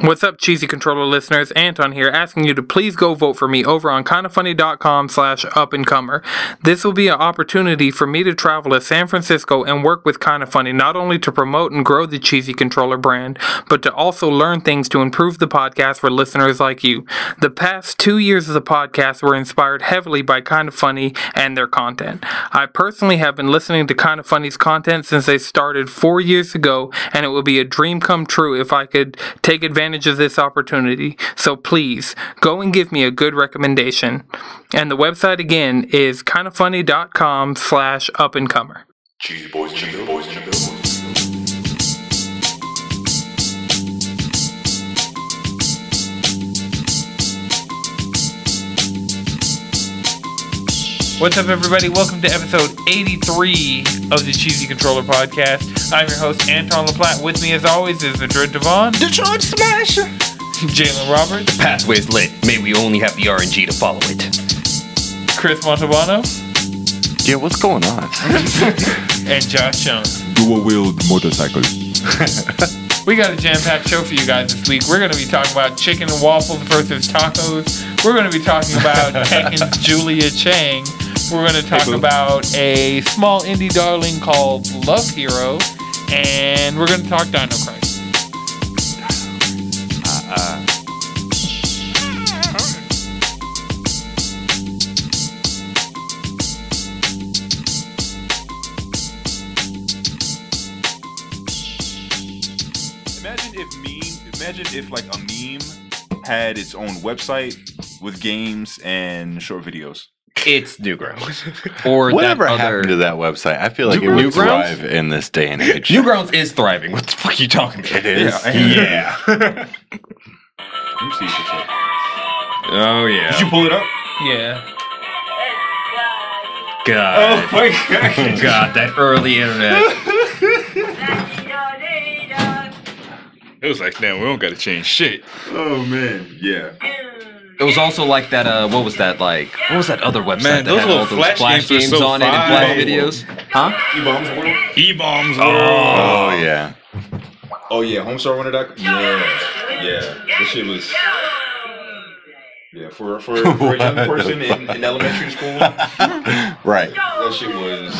What's up, Cheesy Controller listeners? Anton here, asking you to please go vote for me over on kindafunny.com/upandcomer. This will be an opportunity for me to travel to San Francisco and work with Kinda Funny, not only to promote and grow the Cheesy Controller brand, but to also learn things to improve the podcast for listeners like you. The past 2 years of the podcast were inspired heavily by Kinda Funny and their content. I personally have been listening to Kinda Funny's content since they started 4 years ago, and it would be a dream come true if I could take advantage of this opportunity, so please go and give me a good recommendation. And the website again is kindafunny.com/upandcomer. Cheesy boys, cheesy boys, cheesy boys. What's up, everybody? Welcome to episode 83 of the Cheesy Controller Podcast. I'm your host, Anton LaPlatt. With me, as always, is Madrid Devon. Detroit Smasher! Jalen Roberts. The pathway is lit. May we only have the RNG to follow it. Chris Montabano. Yeah, what's going on? And Josh Young. Dual-wheeled motorcycle. We got a jam-packed show for you guys this week. We're going to be talking about chicken and waffles versus tacos. We're going to be talking about Tekken's Julia Chang. We're going to talk about a small indie darling called Love Hero. And we're going to talk Dino Crisis. Imagine if like a meme had its own website with games and short videos. It's Newgrounds. Or whatever happened to that website? I feel like it would thrive in this day and age. Newgrounds is thriving. What the fuck are you talking about? It is. Yeah. Let me see if it's up. Oh, yeah. Did you pull it up? Yeah. God. Oh, my God. God, that early internet. It was like, damn, we don't gotta change shit. Oh, man. Yeah. It was also like that, what was that other website that had all those flash games so on it and flash videos? Huh? E-Bombs World? E-Bombs World. Oh, yeah. Oh, yeah. Homestarrunner.com? Yeah. Yeah. This shit was... Yeah, for a young person in elementary school. Right. That shit was...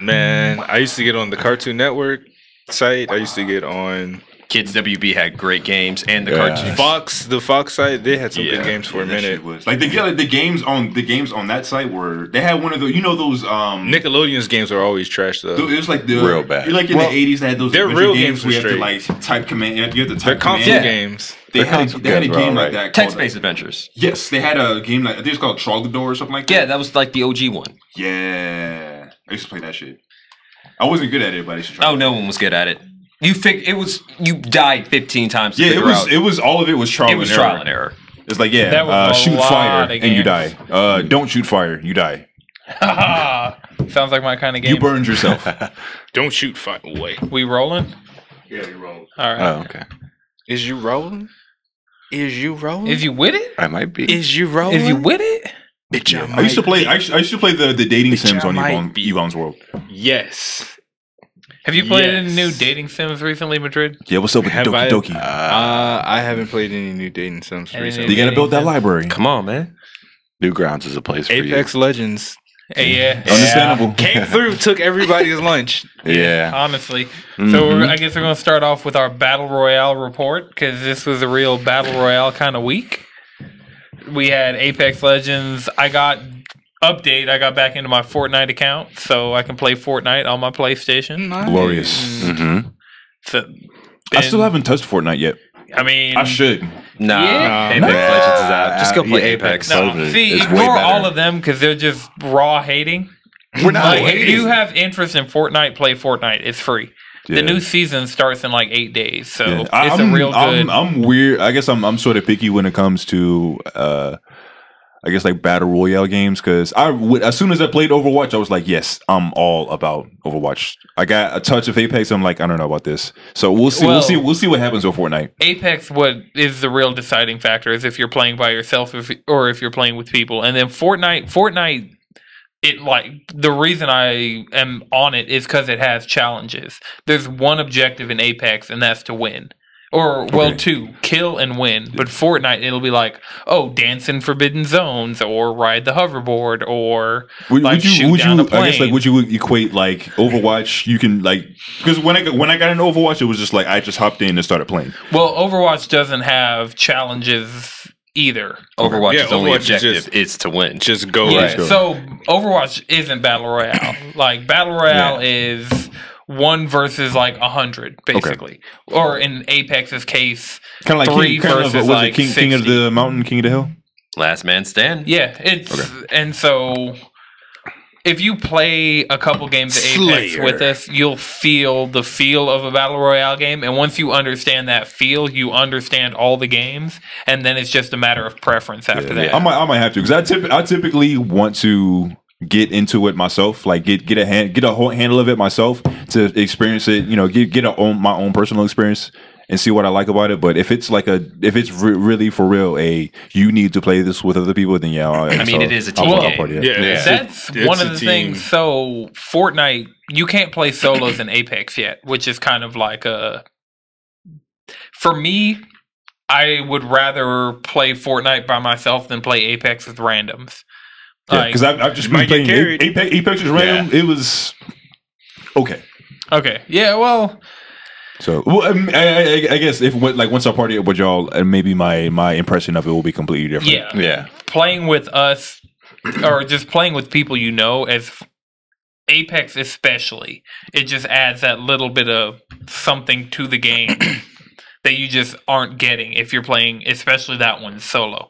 Man, I used to get on the Cartoon Network site. I used to get on... Kids WB had great games, and the cartoons. The Fox site, they had some good games for a minute. The games on that site were, they had one of those, you know, those Nickelodeon's games were always trash though. It was like the real bad. Like in the '80s, they had those real games where you have to type command. They had a game like that. Text-based adventures. Yes, they had a game like I think it's called Troglodor or something like that. Yeah, that was like the OG one. Yeah, I used to play that shit. I wasn't good at it, but I used to try. Oh, no one was good at it. You died 15 times. Yeah, it was all of it was trial and error. It's like shoot fire and you die. Don't shoot fire, you die. Sounds like my kind of game. You burned yourself. Don't shoot fire. Wait, we rolling? Yeah, we rolling. All right. Oh, okay. Is you rolling? Is you with it? I might be. Is you rolling? Is you with it? Bitch, I used to play. I used to play the dating sims on Yvonne's World. Yes. Have you played any new dating sims recently, Madrid? Yeah, what's up with Doki Doki? I haven't played any new dating sims recently. You gotta build that library. Come on, man. Newgrounds is a place for you. Apex Legends. Yeah. Understandable. Came through, took everybody's lunch. Yeah. Honestly. Mm-hmm. So I guess we're gonna start off with our Battle Royale report, because this was a real Battle Royale kind of week. We had Apex Legends. I got back into my Fortnite account, so I can play Fortnite on my PlayStation. Nice. Glorious. Mm-hmm. So, I still haven't touched Fortnite yet. I mean... I should. Apex Legends is out. Just go play Apex. No. See, ignore all of them, because they're just raw hating. We're not hating. If you have interest in Fortnite, play Fortnite. It's free. Yeah. The new season starts in like 8 days, so it's a real good... I'm weird. I guess I'm sort of picky when it comes to... I guess like battle royale games, because as soon as I played Overwatch, I was like, yes, I'm all about Overwatch. I got a touch of Apex. I'm like, I don't know about this. So we'll see. We'll see what happens with Fortnite. Apex, what is the real deciding factor is if you're playing by yourself or if you're playing with people. And then Fortnite. It like the reason I am on it is because it has challenges. There's one objective in Apex, and that's to win. Or, well, okay. Two, kill and win. But Fortnite, it'll be like, oh, dance in forbidden zones, or ride the hoverboard, or shoot down a plane. I guess, like, would you equate, like, Overwatch? You can, like, because when I got into Overwatch, it was just like I just hopped in and started playing. Well, Overwatch doesn't have challenges either. Overwatch's only objective is to win. Just go. Yeah, right. So Overwatch isn't battle royale. Like, battle royale is 1 versus 100, basically, or in Apex's case, kind of like 3 versus 60. King of the mountain, king of the hill, last man stand. Yeah, it's and so if you play a couple games of Apex with us, you'll feel the feel of a battle royale game, and once you understand that feel, you understand all the games, and then it's just a matter of preference after that. Yeah. I might have to, because I typically want to get into it myself, like get a whole handle of it myself to experience it, you know, get my own personal experience and see what I like about it. But if it's like really for real, you need to play this with other people, then it is a team game. Yeah. That's one of the things. So Fortnite, you can't play solos in Apex yet, which is kind of like for me, I would rather play Fortnite by myself than play Apex with randoms. Because I've just been playing Apex is random. It was okay. Yeah, well. So, I guess if once I party up with y'all, maybe my impression of it will be completely different. Yeah. Playing with us, or just playing with people you know, as Apex especially, it just adds that little bit of something to the game that you just aren't getting if you're playing, especially that one solo.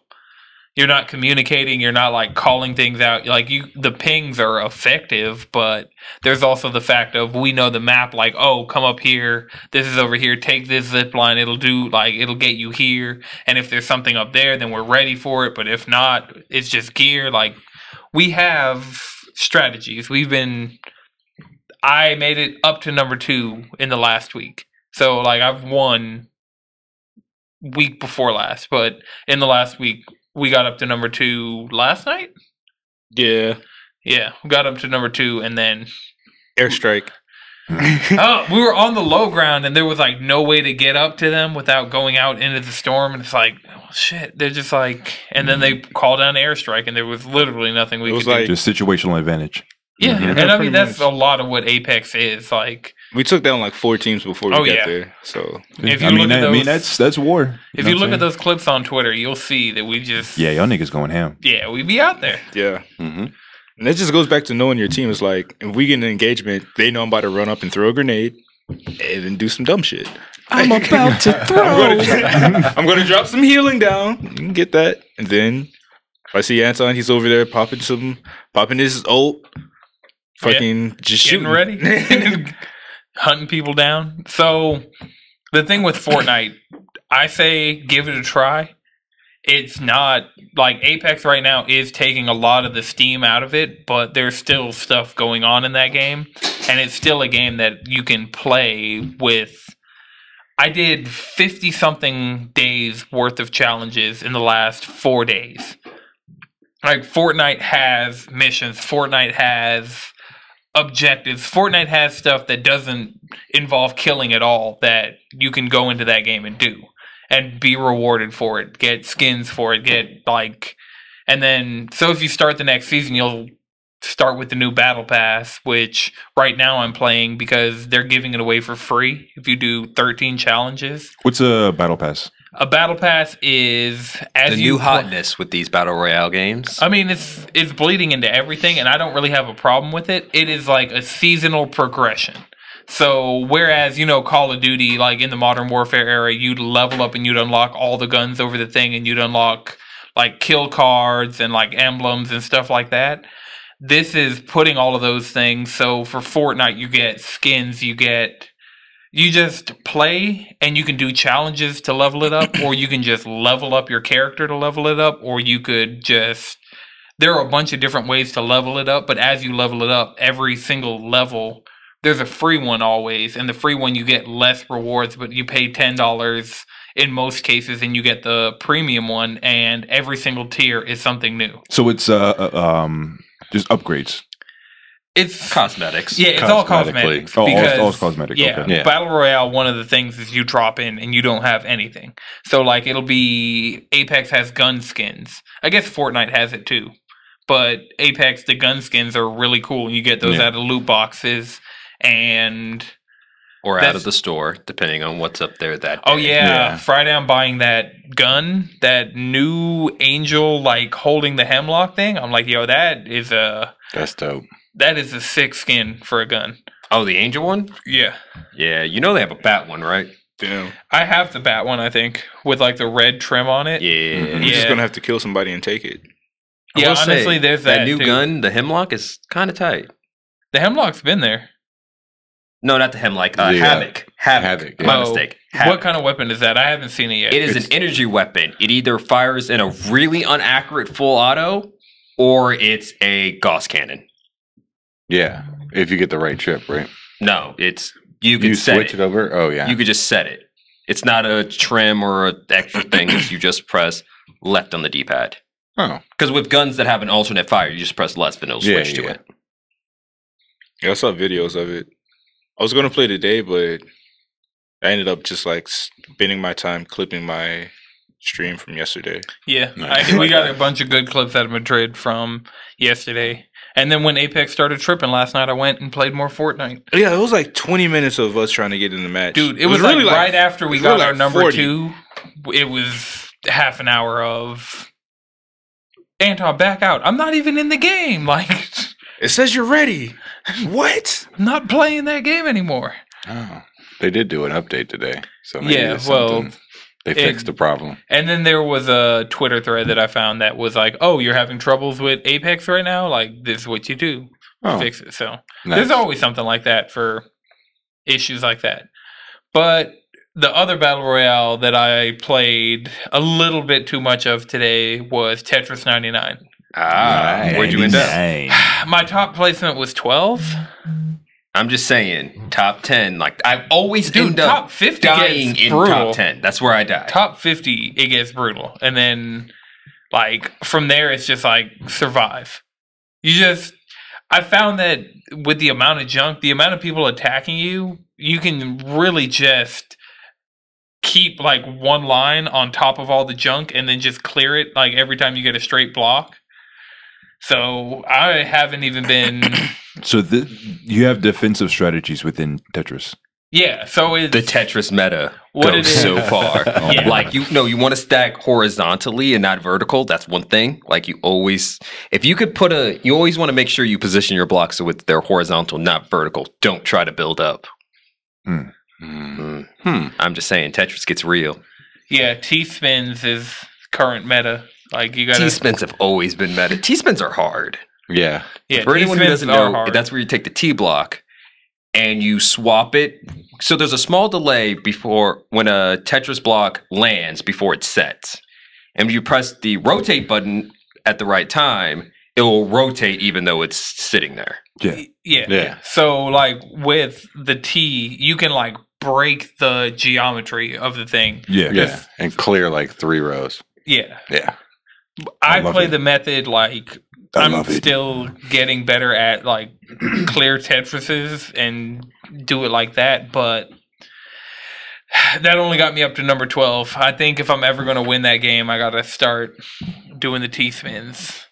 You're not communicating. You're not like calling things out. Like the pings are effective, but there's also the fact of we know the map. Like, oh, come up here. This is over here. Take this zip line. It'll get you here. And if there's something up there, then we're ready for it. But if not, it's just gear. Like, we have strategies. I made it up to number 2 in the last week. So like I've won week before last, but in the last week. We got up to number 2 last night? Yeah, we got up to number 2 and then... Airstrike. We were on the low ground and there was like no way to get up to them without going out into the storm. And it's like, oh, shit. They're just like... And then they called down airstrike and there was literally nothing we could do. It was like... Just situational advantage. Yeah, mm-hmm. And I mean, that's a lot of what Apex is, like... We took down like 4 teams before we got there. So that's war. If you look at those clips on Twitter, you'll see that we just y'all niggas going ham. Yeah, we be out there. Yeah, mm-hmm. And that just goes back to knowing your team. It's like if we get an engagement, they know I'm about to run up and throw a grenade and then do some dumb shit. I'm about to throw. I'm going to drop some healing down. You can get that, and then if I see Anton, he's over there popping his ult, just shooting ready. Hunting people down. So the thing with Fortnite, I say give it a try. It's not like Apex right now is taking a lot of the steam out of it, but there's still stuff going on in that game, and it's still a game that you can play with. I did 50 something days worth of challenges in the last 4 days. Like Fortnite has missions, Fortnite has objectives. Fortnite has stuff that doesn't involve killing at all that you can go into that game and do and be rewarded for it, get skins for it, and then so if you start the next season, you'll start with the new battle pass, which right now I'm playing because they're giving it away for free if you do 13 challenges. What's a battle pass? A battle pass is new hotness with these battle royale games. I mean, it's bleeding into everything, and I don't really have a problem with it. It is like a seasonal progression. So whereas, you know, Call of Duty, like in the Modern Warfare era, you'd level up and you'd unlock all the guns over the thing, and you'd unlock like kill cards and like emblems and stuff like that. This is putting all of those things. So for Fortnite, you get skins, you just play and you can do challenges to level it up, or you can just level up your character to level it up, or you could just... There are a bunch of different ways to level it up, but as you level it up, every single level, there's a free one always, and the free one you get less rewards, but you pay $10 in most cases, and you get the premium one, and every single tier is something new. So it's just upgrades. It's cosmetics. Yeah, it's all cosmetics. All cosmetics. Yeah, okay. Battle Royale, one of the things is you drop in and you don't have anything. So, like, it'll be Apex has gun skins. I guess Fortnite has it too. But Apex, the gun skins are really cool. You get those out of loot boxes and... Or out of the store, depending on what's up there that day. Oh, yeah. Friday I'm buying that gun, that new angel, like, holding the Hemlock thing. I'm like, yo, that is a... That's dope. That is a sick skin for a gun. Oh, the angel one? Yeah. Yeah, you know they have a bat one, right? Yeah. I have the bat one, I think, with, like, the red trim on it. Yeah. Mm-hmm. You're just going to have to kill somebody and take it. Yeah, honestly, there's that new gun, the Hemlock, is kind of tight. The Hemlock's been there. No, not the Hemlock. Havoc. Havoc. My mistake. Havoc. What kind of weapon is that? I haven't seen it yet. It is an energy weapon. It either fires in a really inaccurate full auto, or it's a Gauss cannon. Yeah, if you get the right chip, right? No, it's you set switch it over. Oh yeah, you could just set it. It's not a trim or an extra thing. You just press left on the D-pad. Oh, because with guns that have an alternate fire, you just press left and it'll switch to it. Yeah, I saw videos of it. I was going to play today, but I ended up just like spending my time clipping my stream from yesterday. Yeah, we got a bunch of good clips out of Madrid from yesterday. And then when Apex started tripping last night, I went and played more Fortnite. Yeah, it was like 20 minutes of us trying to get in the match. Dude, it was really like right after we got our number 40. Two. It was half an hour of, Anton, back out. I'm not even in the game. Like, it says you're ready. What? I'm not playing that game anymore. Oh, they did do an update today. So maybe they fixed the problem. And then there was a Twitter thread that I found that was like, oh, you're having troubles with Apex right now? Like, this is what you do. Oh, fix it. So there's always something like that for issues like that. But the other Battle Royale that I played a little bit too much of today was Tetris 99. Ah, where'd you end up? My top placement was 12. I'm just saying, top 10. Like, I've always end up top 50 dying in top 10. That's where I die. Top 50, it gets brutal. And then, like, from there, it's just, like, survive. I found that with the amount of junk, the amount of people attacking you, you can really just keep, like, one line on top of all the junk and then just clear it, like, every time you get a straight block. So, I haven't even been... you have defensive strategies within Tetris. Yeah, so it's... The Tetris meta goes so far. Yeah. Like, you want to stack horizontally and not vertical. That's one thing. Like, you always... If you could put a... You always want to make sure you position your blocks so they're horizontal, not vertical. Don't try to build up. Mm. Mm. Hmm. I'm just saying, Tetris gets real. Yeah, T-spins is current meta. Like, you gotta... T-spins have always been meta. T-spins are hard. Yeah. For anyone who doesn't know, that's where you take the T block and you swap it. So there's a small delay before when a Tetris block lands before it sets. And when you press the rotate button at the right time, it will rotate even though it's sitting there. Yeah. So like with the T, you can like break the geometry of the thing. Yeah. And clear like three rows. Yeah. I play the method like... I'm still getting better at, like, clear Tetrises and do it like that, but that only got me up to number 12. I think if I'm ever going to win that game, I got to start doing the T-spins.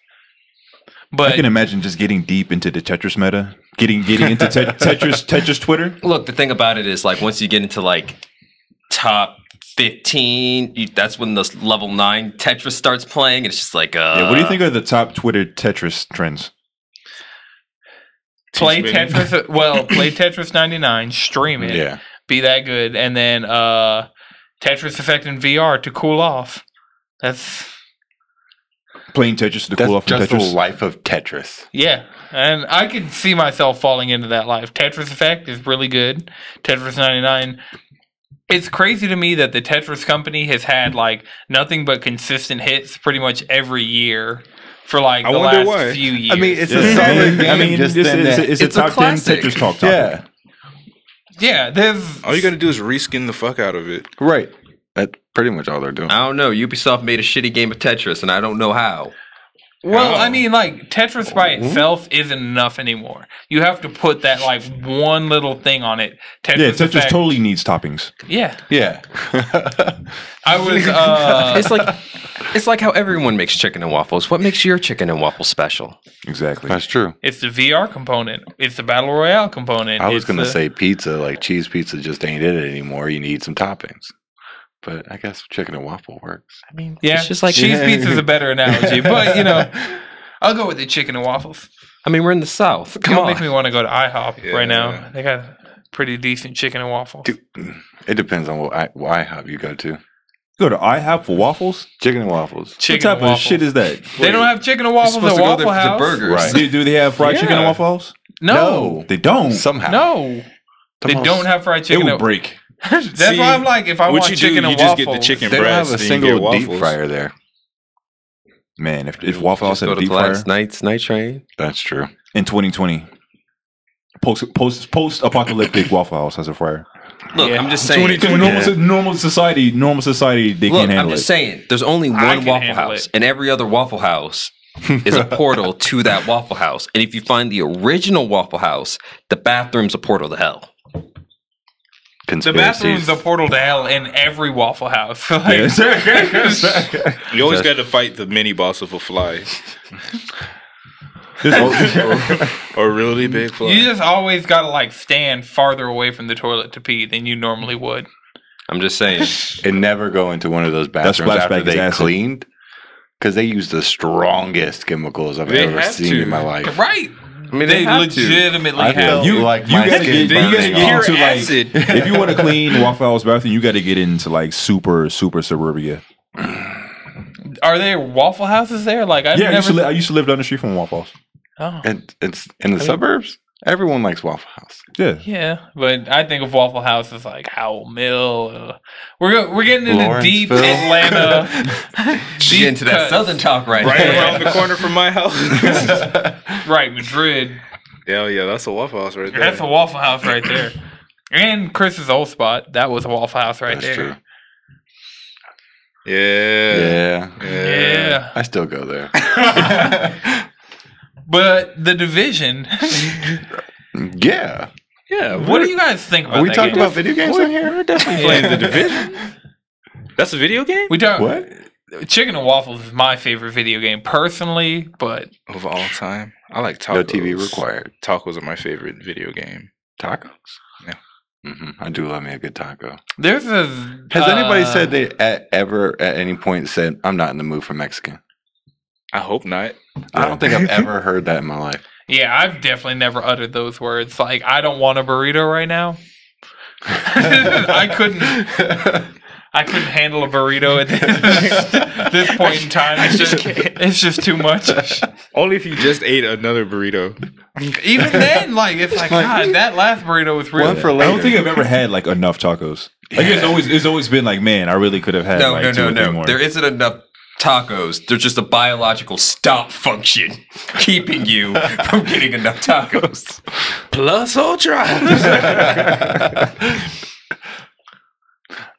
But I can imagine just getting deep into the Tetris meta, getting into Tetris Twitter. Look, the thing about it is, like, once you get into, like, top 15, that's when the level 9 Tetris starts playing. It's just like, what do you think are the top Twitter Tetris trends? Play Tetris. Well, play Tetris 99, stream it, be that good, and then Tetris Effect in VR to cool off. That's playing Tetris to cool off. From Tetris. The life of Tetris. Yeah, and I can see myself falling into that life. Tetris Effect is really good. Tetris 99. It's crazy to me that the Tetris company has had, like, nothing but consistent hits pretty much every year for, like, the last few years. I mean, it's a solid game. I mean, it's a top 10 Tetris Talk topic. Yeah, there's... All you gotta do is reskin the fuck out of it. Right. That's pretty much all they're doing. I don't know. Ubisoft made a shitty game of Tetris, and I don't know how. Well, I mean, like, Tetris by itself isn't enough anymore. You have to put that, like, one little thing on it. Tetris Effect totally needs toppings. Yeah. Yeah. I was, It's like how everyone makes chicken and waffles. What makes your chicken and waffle special? Exactly. That's true. It's the VR component. It's the Battle Royale component. I was going to say pizza. Like, cheese pizza just ain't in it anymore. You need some toppings. But I guess chicken and waffle works. I mean, yeah, it's just like cheese pizza is a better analogy. But you know, I'll go with the chicken and waffles. I mean, we're in the South. Come on, make me want to go to IHOP right now. They got pretty decent chicken and waffles. Dude, it depends on what IHOP you go to. You go to IHOP for waffles, chicken and waffles. What type of shit is that? They don't have chicken and waffles at Waffle House. Burgers, right? Do they have fried chicken and waffles? No, they don't. Somehow, no, they don't have fried chicken. It will break. That's why I'm like, if I want chicken and waffles, you just get the chicken breast. They don't have a single deep fryer there. Man, if Waffle House had a deep fryer, night train. That's true. In 2020, post-apocalyptic Waffle House has a fryer. Look, I'm just saying. Normal society, they can't handle it. I'm just saying, there's only one Waffle House, and every other Waffle House is a portal to that Waffle House. And if you find the original Waffle House, the bathroom's a portal to hell. The bathroom is the portal to hell in every Waffle House. You always got to fight the mini boss of a fly. or really big fly. You just always got to like stand farther away from the toilet to pee than you normally would. I'm just saying. And never go into one of those bathrooms after they cleaned. Because they use the strongest chemicals I've ever seen in my life. Right. I mean, they legitimately have. You gotta get into like, if you want to clean Waffle House bathroom, you got to get into like super suburbia. Are there Waffle Houses there? Like, I used to live down the street from Waffle House. Oh, it's in the suburbs. Everyone likes Waffle House. Yeah, but I think of Waffle House as like Howell Mill. We're getting into deep Atlanta. Get into that Southern talk right around the corner from my house. Right, Madrid. Yeah, that's a Waffle House right there. That's a Waffle House right there. And Chris's old spot, that was a Waffle House right there. That's true. Yeah. I still go there. But The Division. Yeah. What do you guys think about that? Are we talking about video games on here? We're definitely playing The Division. That's a video game? What? Chicken and Waffles is my favorite video game personally, but... Of all time? I like tacos. No TV required. Tacos are my favorite video game. Tacos? Yeah. Mm-hmm. I do love me a good taco. Has anybody said they at any point said, I'm not in the mood for Mexican? I hope not. Yeah. I don't think I've ever heard that in my life. Yeah, I've definitely never uttered those words. Like, I don't want a burrito right now. I couldn't handle a burrito at this point in time. It's just too much. Only if you just ate another burrito. Even then, like, it's like, God, that last burrito was real. I don't think I've ever had, like, enough tacos. Like, it's always been like, man, I really could have had, two or three more. There isn't enough tacos. They're just a biological stop function keeping you from getting enough tacos. Plus ultra.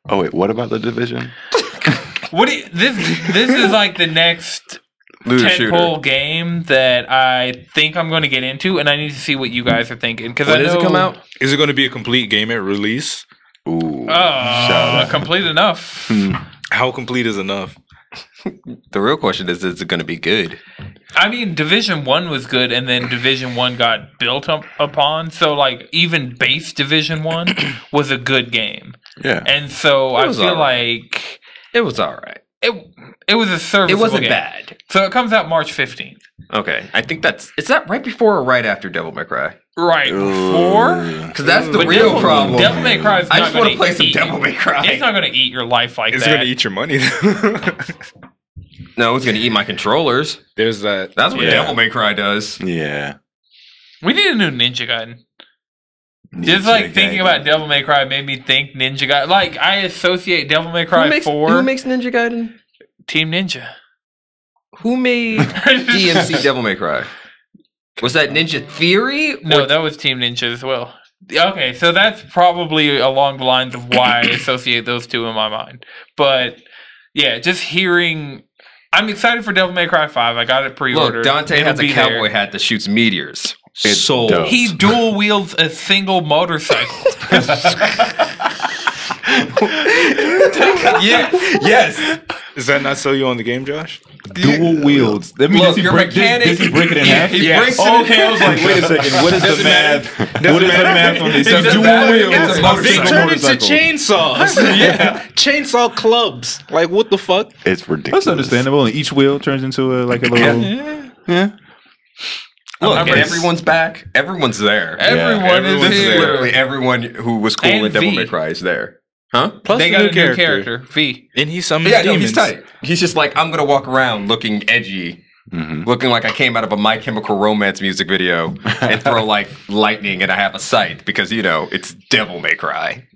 Oh wait, what about The Division? This is like the next tentpole game that I think I'm going to get into, and I need to see what you guys are thinking. Because does it come out? Is it going to be a complete game at release? Ooh, complete enough. How complete is enough? The real question is it going to be good? I mean, Division 1 was good, and then Division 1 got built upon. So, like, even base Division 1 was a good game. Yeah. And so I feel like... It was all right. It was a serviceable game. It wasn't bad. So it comes out March 15th. Okay. I think that's... Is that right before or right after Devil May Cry? Right before? Because that's the real problem. Devil May Cry is not going to I just want to play some Devil May Cry. It's not going to eat your life like that. It's going to eat your money, though. No, it's going to eat my controllers. There's that. That's what Devil May Cry does. Yeah. We need a new Ninja Gaiden. Just like thinking about Devil May Cry made me think Ninja Gaiden. Like, I associate Devil May Cry 4. Who makes Ninja Gaiden? Team Ninja. Who made DMC Devil May Cry? Was that Ninja Theory? No, that was Team Ninja as well. Okay, so that's probably along the lines of why I associate those two in my mind. But yeah, just hearing I'm excited for Devil May Cry 5. I got it pre-ordered. Look, Dante has a cowboy hat that shoots meteors. So he dual wields a single motorcycle. Yes. Is that not so you on the game, Josh? Dual wields. That means your mechanic. He break it in half? Yes. Okay, I was like, wait a second. What is the math? What is the math on this? It's dual wheels. They turned into chainsaws. Yeah, chainsaw clubs. Like, what the fuck? It's ridiculous. That's understandable. And each wheel turns into a little. Yeah. Look, everyone's back. Everyone's there. Everyone is here. Literally everyone who was cool in Devil May Cry is there. Huh? Plus they got a new character, V. And he summons demons. No, he's tight. He's just like, I'm going to walk around looking edgy, looking like I came out of a My Chemical Romance music video and throw like lightning and I have a scythe because, you know, it's Devil May Cry.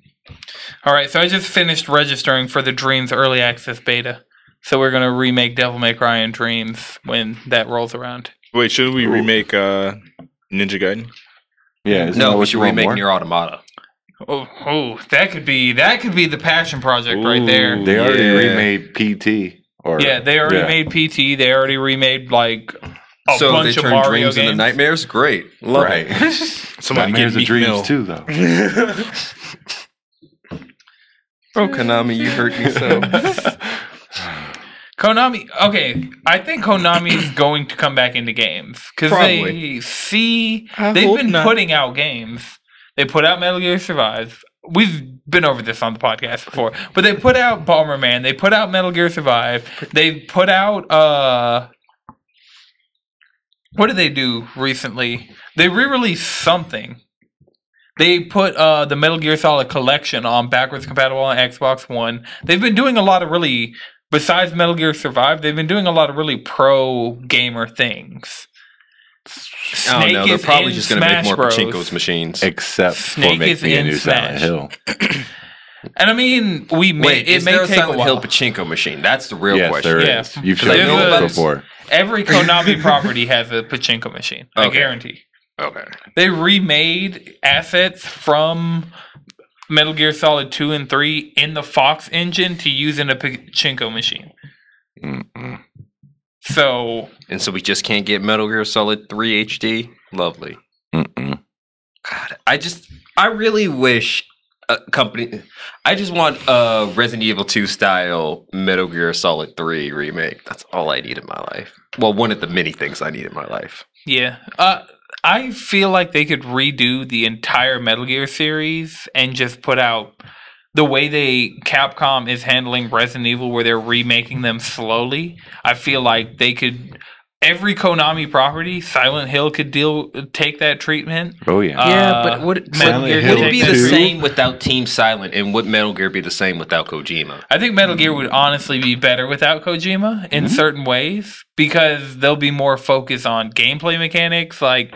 All right, so I just finished registering for the Dreams Early Access beta. So we're going to remake Devil May Cry and Dreams when that rolls around. Wait, should we remake Ninja Gaiden? Yeah. No, we should remake Nier Automata. Oh, that could be the passion project right there. They already remade PT. Made PT. They already remade like a bunch of Mario dreams games. Into nightmares. Great, love it. Somebody nightmares get dreams meal. Too, though. Oh, Konami, you hurt me so. Konami. Okay, I think Konami's going to come back into games because they've been putting out games. They put out Metal Gear Survive. We've been over this on the podcast before. But they put out Bomberman. They put out Metal Gear Survive. They put out... what did they do recently? They re-released something. They put the Metal Gear Solid collection on backwards compatible on Xbox One. They've been doing a lot of really... Besides Metal Gear Survive, they've been doing a lot of really pro-gamer things. Snake they're probably just going to make more Pachinko's machines. Except Snake for making a new Silent Hill. And I mean, it may take a while. Is there a Silent Hill Pachinko machine? That's the real question. Yes, there is. You've shown me before. Every Konami property has a Pachinko machine. I guarantee. Okay. They remade assets from Metal Gear Solid 2 and 3 in the Fox engine to use in a Pachinko machine. Mm-mm. So we just can't get Metal Gear Solid 3 HD. Lovely. Mm-mm. God, I really wish a company. I just want a Resident Evil 2 style Metal Gear Solid 3 remake. That's all I need in my life. Well, one of the many things I need in my life. Yeah, I feel like they could redo the entire Metal Gear series and just put out the way Capcom is handling Resident Evil, where they're remaking them slowly. I feel like they could. Every Konami property, Silent Hill could take that treatment. Oh yeah, but would it be the same without Team Silent, and would Metal Gear be the same without Kojima? I think Metal Gear would honestly be better without Kojima in certain ways because there'll be more focus on gameplay mechanics. Like,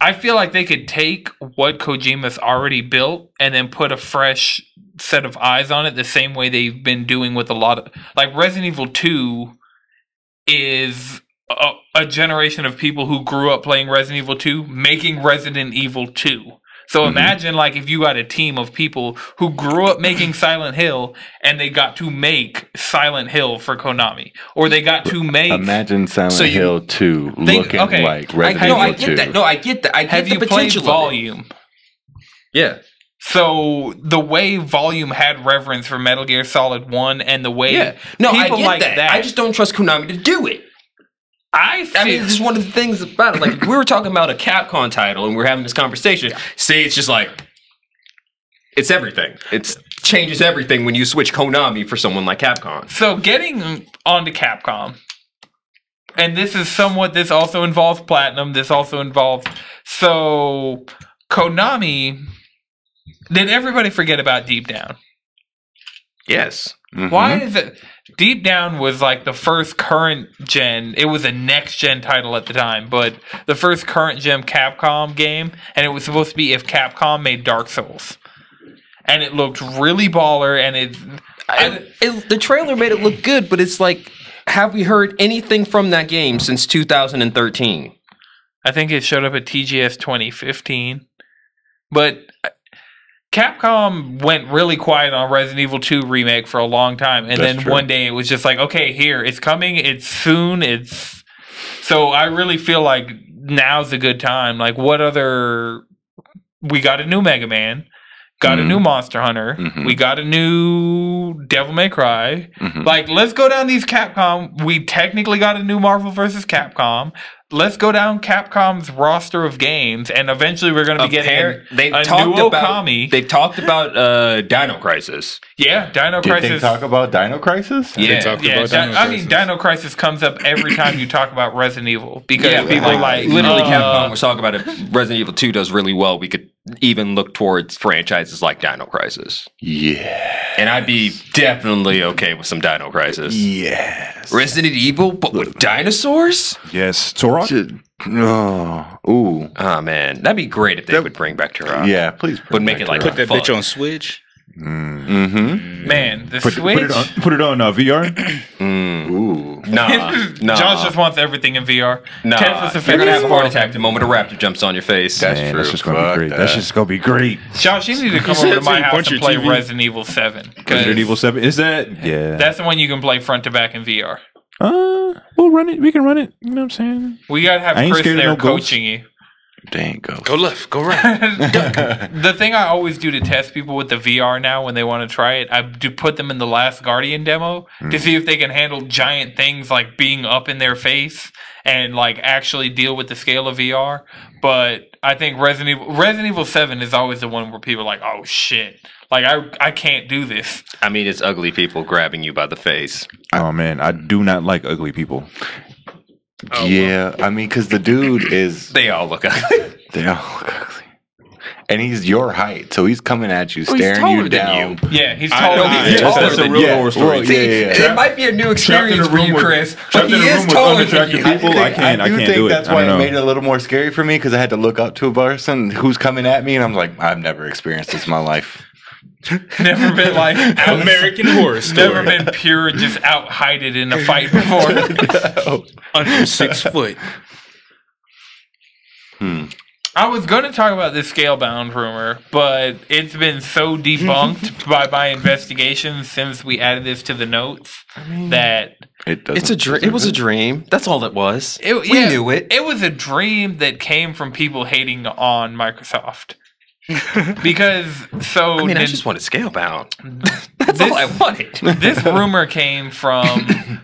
I feel like they could take what Kojima's already built and then put a fresh set of eyes on it the same way they've been doing with a lot of... Like, Resident Evil 2 is a generation of people who grew up playing Resident Evil 2 making Resident Evil 2. So imagine, like, if you got a team of people who grew up making Silent Hill and they got to make Silent Hill for Konami. Or they got to make... Imagine Silent Hill 2 looking like Resident Evil 2. That. No, I get that. I get Have the you potential played Volume? Yeah. So the way Volume had reverence for Metal Gear Solid 1 and the way... Yeah. No, I get like that. I just don't trust Konami to do it. I mean, this is one of the things about it. Like, we were talking about a Capcom title and we're having this conversation. See, it's just like, it's everything. It changes everything when you switch Konami for someone like Capcom. So, getting onto Capcom, and this also involves Platinum, this also involves. So, Konami, did everybody forget about Deep Down? Yes. Mm-hmm. Why is it? Deep Down was like the first current gen. It was a next gen title at the time, but the first current gen Capcom game, and it was supposed to be if Capcom made Dark Souls, and it looked really baller. And the trailer made it look good, but it's like, have we heard anything from that game since 2013? I think it showed up at TGS 2015, but Capcom went really quiet on Resident Evil 2 remake for a long time, and That's true. One day it was just like, okay, here, it's coming, it's soon, it's... So I really feel like now's a good time. Like, what other... We got a new Mega Man, got a new Monster Hunter, we got a new Devil May Cry. Like, let's go down these Capcom... We technically got a new Marvel vs. Capcom. Let's go down Capcom's roster of games, and eventually we're going to be getting a new Okami. They talked about Dino Crisis. Yeah, Dino Crisis. Did they talk about Dino Crisis? Yeah, they talked about Dino Crisis. I mean, Dino Crisis comes up every time you talk about Resident Evil. Because people like... Literally, Capcom was talking about it. Resident Evil 2 does really well. We could even look towards franchises like Dino Crisis. Yeah. And I'd be definitely okay with some Dino Crisis. Yes. Resident Evil, but with dinosaurs? Yes. Turok? Oh. Ooh. Oh, man. That'd be great if they would bring back Turok. Yeah, please. But make it like put that bitch on Switch. Man, the Switch. Put it on VR? Ooh. Nah. Josh just wants everything in VR. Nah. You're going to have a heart attack the moment a raptor jumps on your face. That's true. That's just going to be great. That's just going to be great. Josh, you need to come over to my house and play TV. Resident Evil 7. Resident Evil 7? Is that? Yeah. That's the one you can play front to back in VR. We'll run it. We can run it. You know what I'm saying? We got to have Chris there coaching you. Dang, go left, go right. The thing I always do to test people with the VR now when they want to try it, I do put them in the last Guardian demo to see if they can handle giant things like being up in their face and like actually deal with the scale of VR. But I think Resident Evil 7 is always the one where people are like, oh shit, like I can't do this. I mean, it's ugly people grabbing you by the face. Oh man, I do not like ugly people. Oh, yeah, well. I mean, because the dude is... They all look ugly. And he's your height, so he's coming at you, staring you down. Yeah, he's taller than you. That's a real horror story. It might be a new experience for you, Chris, but he is taller than you. I do think that's why it made it a little more scary for me, because I had to look up to a person who's coming at me, and I'm like, I've never experienced this in my life. Never been like American Horror Story. Never been pure, just out-heighted in a fight before. Under 6 foot. I was going to talk about this Scalebound rumor, but it's been so debunked by my investigation since we added this to the notes that it was a dream. That's all it was. We knew it. It was a dream that came from people hating on Microsoft. I just wanted Scalebound. That's all I wanted. This rumor came from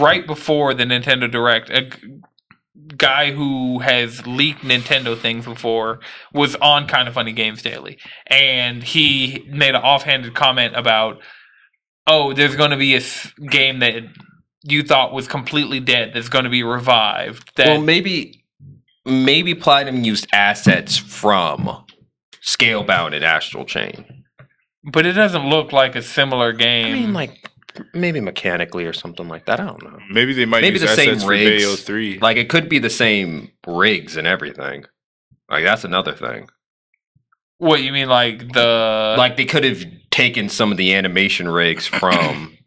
right before the Nintendo Direct. A guy who has leaked Nintendo things before was on Kind of Funny Games Daily, and he made an offhanded comment about, "Oh, there's going to be a game that you thought was completely dead that's going to be revived." That maybe Platinum used assets from Scalebound and Astral Chain, but it doesn't look like a similar game. I mean, like maybe mechanically or something like that. I don't know. Maybe they might use the same rigs. For Bayo 3. Like it could be the same rigs and everything. Like that's another thing. What you mean, like they could have taken some of the animation rigs from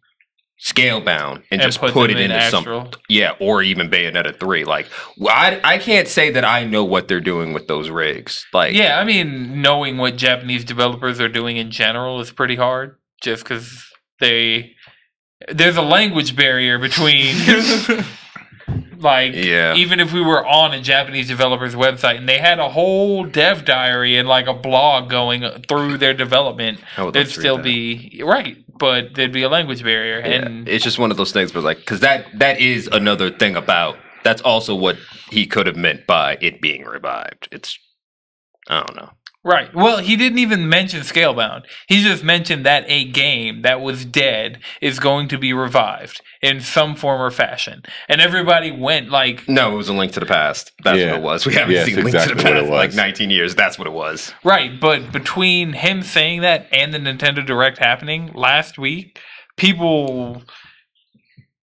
Scalebound and just put it into something. Yeah, or even Bayonetta 3. Like, I can't say that I know what they're doing with those rigs. Like, yeah, I mean, knowing what Japanese developers are doing in general is pretty hard. Just because there's a language barrier between. Even if we were on a Japanese developer's website and they had a whole dev diary and like a blog going through their development, there'd still be but there'd be a language barrier. Yeah. And it's just one of those things where, like, because that is another thing about that's also what he could have meant by it being revived. It's, I don't know. Right. Well, he didn't even mention Scalebound. He just mentioned that a game that was dead is going to be revived in some form or fashion. And everybody went like... No, it was A Link to the Past. That's what it was. We haven't seen Link to the Past in like 19 years. That's what it was. Right. But between him saying that and the Nintendo Direct happening last week, people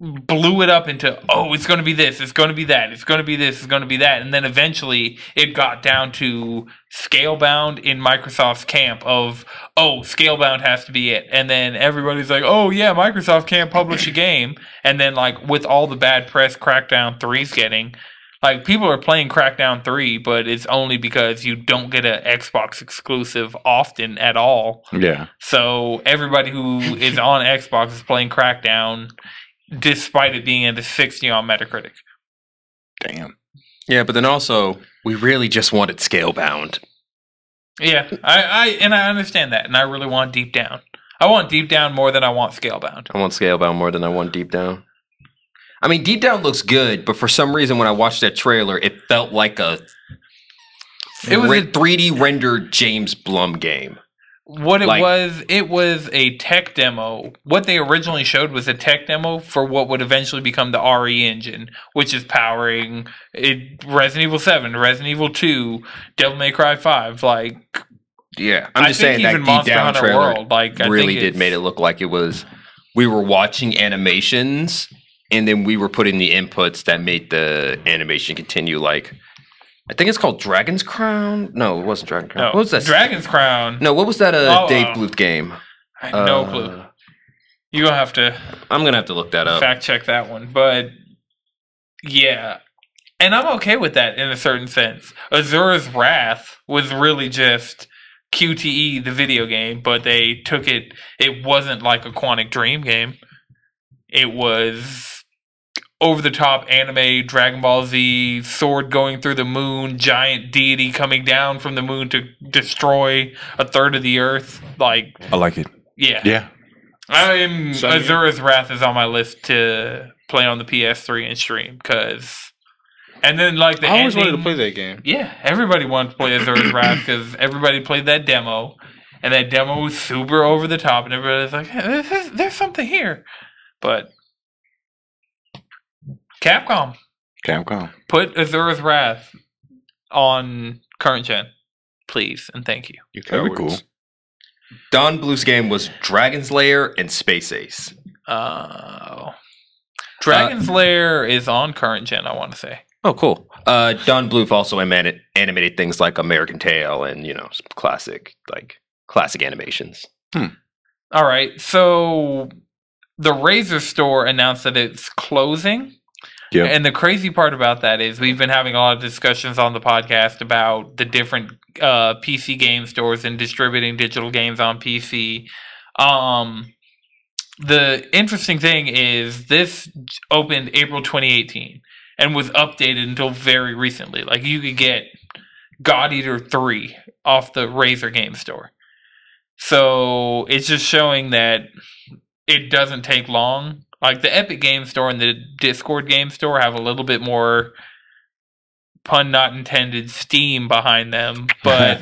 blew it up into, oh, it's going to be this, it's going to be that, it's going to be this, it's going to be that. And then eventually it got down to Scalebound in Microsoft's camp of, oh, Scalebound has to be it. And then everybody's like, oh yeah, Microsoft can't publish a game. And then, like, with all the bad press Crackdown 3's getting, Like, people are playing Crackdown 3, but it's only because you don't get an Xbox exclusive often at all. Yeah. So everybody who is on Xbox is playing Crackdown, despite it being at the 60 on Metacritic. Damn. Yeah, but then also, we really just want it scale-bound. Yeah, I understand that, and I really want Deep Down. I want Deep Down more than I want scale-bound. I want scale-bound more than I want Deep Down. I mean, Deep Down looks good, but for some reason, when I watched that trailer, it felt like it was a 3D rendered James Blum game. It was a tech demo. What they originally showed was a tech demo for what would eventually become the RE engine, which is powering Resident Evil 7, Resident Evil 2, Devil May Cry 5, like. Yeah, I'm just saying that Deep Down trailer really did made it look like it was. We were watching animations. And then we were putting the inputs that made the animation continue. Like, I think it's called Dragon's Crown. No, it wasn't Dragon's Crown. No. What was that? Dragon's Crown. No, what was that Dave Bluth game? I have no clue. You're going to have to... I'm going to have to look that up. Fact check that one. But, yeah. And I'm okay with that in a certain sense. Azura's Wrath was really just QTE, the video game. But they took it... It wasn't like a Quantic Dream game. It was... over-the-top anime, Dragon Ball Z, sword going through the moon, giant deity coming down from the moon to destroy a third of the earth. Like, I like it. Yeah. Yeah. Azura's Wrath is on my list to play on the PS3 and stream, because... And then, like, the I always wanted to play that game. Yeah, everybody wanted to play Azura's Wrath, because everybody played that demo, and that demo was super over-the-top, and everybody's like, hey, there's something here. But... Capcom. Put Azura's Wrath on current gen, please, and thank you. That'd be cool. Don Bluth's game was Dragon's Lair and Space Ace. Dragon's Lair is on current gen, I want to say. Oh, cool. Don Bluth also animated things like American Tail and, you know, classic animations. All right, so the Razer store announced that it's closing. Yeah. And the crazy part about that is we've been having a lot of discussions on the podcast about the different PC game stores and distributing digital games on PC. The interesting thing is this opened April 2018 and was updated until very recently. Like, you could get God Eater 3 off the Razer game store. So it's just showing that it doesn't take long. Like, the Epic Game Store and the Discord Game Store have a little bit more, pun not intended, steam behind them. But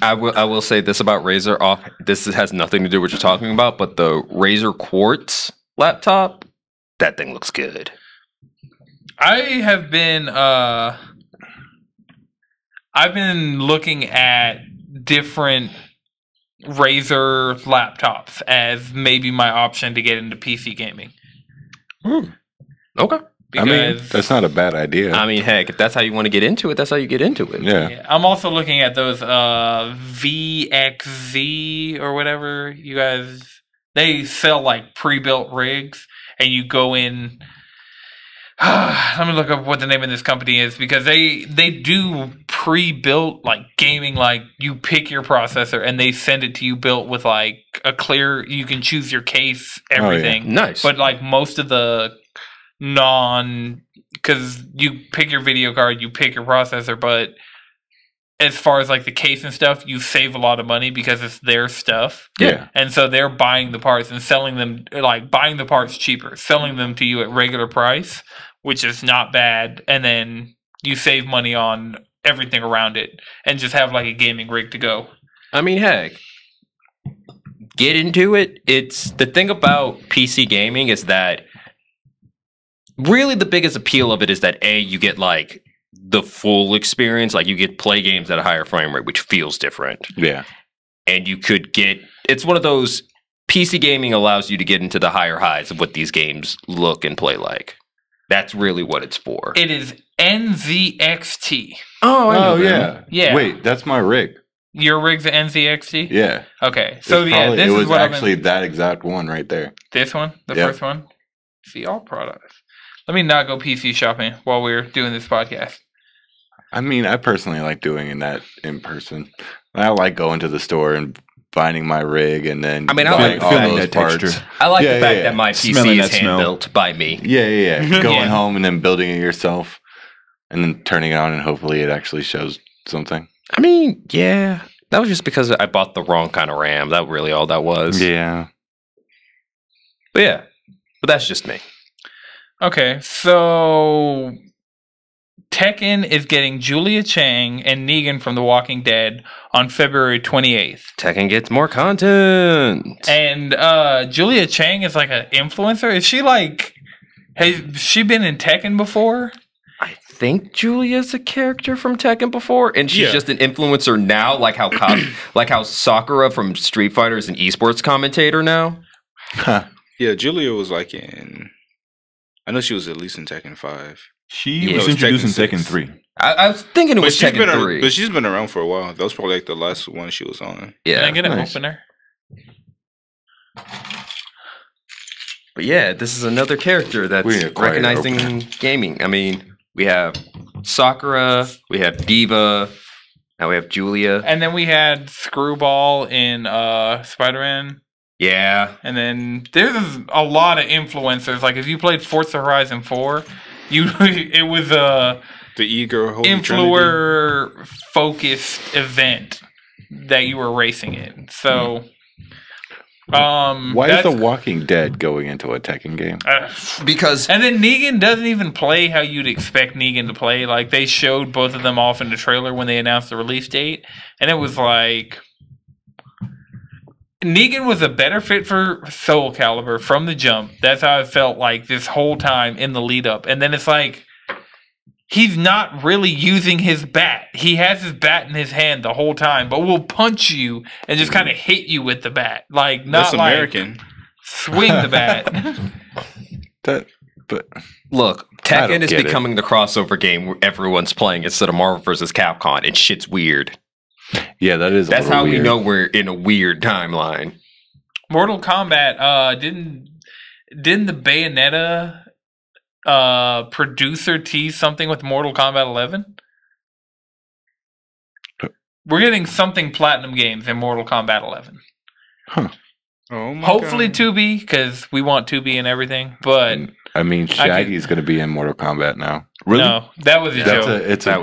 I will say this about Razer. This has nothing to do with what you're talking about, but the Razer Quartz laptop, that thing looks good. I've been looking at different Razer laptops as maybe my option to get into PC gaming. Okay. Because, I mean, that's not a bad idea. I mean, heck, if that's how you want to get into it, that's how you get into it. Yeah. I'm also looking at those VXZ or whatever. You guys, they sell like pre-built rigs, and you go in. Let me look up what the name of this company is, because they do pre-built, like, gaming. Like, you pick your processor and they send it to you built with, like, a clear, you can choose your case, everything. Oh, yeah. Nice. But, like, most of the because you pick your video card, you pick your processor, but as far as, like, the case and stuff, you save a lot of money because it's their stuff. Yeah. And so they're buying the parts and selling them, like, buying the parts cheaper, selling them to you at regular price, which is not bad. And then you save money on everything around it and just have, like, a gaming rig to go. I mean, heck, get into it. It's the thing about PC gaming is that really the biggest appeal of it is that, A, you get, like, the full experience. Like, you get play games at a higher frame rate, which feels different. Yeah. And you could get, it's one of those, PC gaming allows you to get into the higher highs of what these games look and play like. That's really what it's for. It is NZXT. Oh, I know. Oh, yeah. Wait, that's my rig. Your rig's an NZXT? Yeah. Okay. So, this is what it was, actually that exact one right there. This one? The first one? See, all products. Let me not go PC shopping while we're doing this podcast. I mean, I personally like doing that in person. I like going to the store and finding my rig and then buying all those parts. Texture. I like the fact that my PC is hand-built by me. Going home and then building it yourself and then turning it on and hopefully it actually shows something. I mean, yeah. That was just because I bought the wrong kind of RAM. That really all that was. Yeah. But yeah. But that's just me. Okay, so Tekken is getting Julia Chang and Negan from The Walking Dead on February 28th. Tekken gets more content. And Julia Chang is like an influencer. Is she like, has she been in Tekken before? I think Julia's a character from Tekken before, and she's just an influencer now, like how like how Sakura from Street Fighter is an esports commentator now. Huh. Yeah, Julia was like in... I know she was at least in Tekken 5. She was introduced in Tekken 3. I was thinking it was Tekken 3. But she's been around for a while. That was probably like the last one she was on. Yeah. Can I get an opener? But yeah, this is another character that's recognizing gaming. I mean, we have Sakura, we have Diva, now we have Julia. And then we had Screwball in Spider-Man. Yeah. And then there's a lot of influencers. Like, if you played Forza Horizon 4, it was a influencer-focused event that you were racing in. So, why is The Walking Dead going into a Tekken game? And then Negan doesn't even play how you'd expect Negan to play. Like, they showed both of them off in the trailer when they announced the release date. And it was like... Negan was a better fit for Soul Calibur from the jump. That's how I felt like this whole time in the lead up. And then it's like, he's not really using his bat. He has his bat in his hand the whole time, but will punch you and just kind of hit you with the bat. Like, not like American. Swing the bat. Look, Tekken is becoming the crossover game where everyone's playing instead of Marvel vs. Capcom. And shit's weird. Yeah, that is. That's how weird. We know we're in a weird timeline. Mortal Kombat didn't the Bayonetta producer tease something with Mortal Kombat 11? We're getting something platinum games in Mortal Kombat 11. Huh. Oh my Hopefully God. 2B, because we want 2B and everything. But I mean, Shaggy's going to be in Mortal Kombat now. Really? No, that was a joke. It's a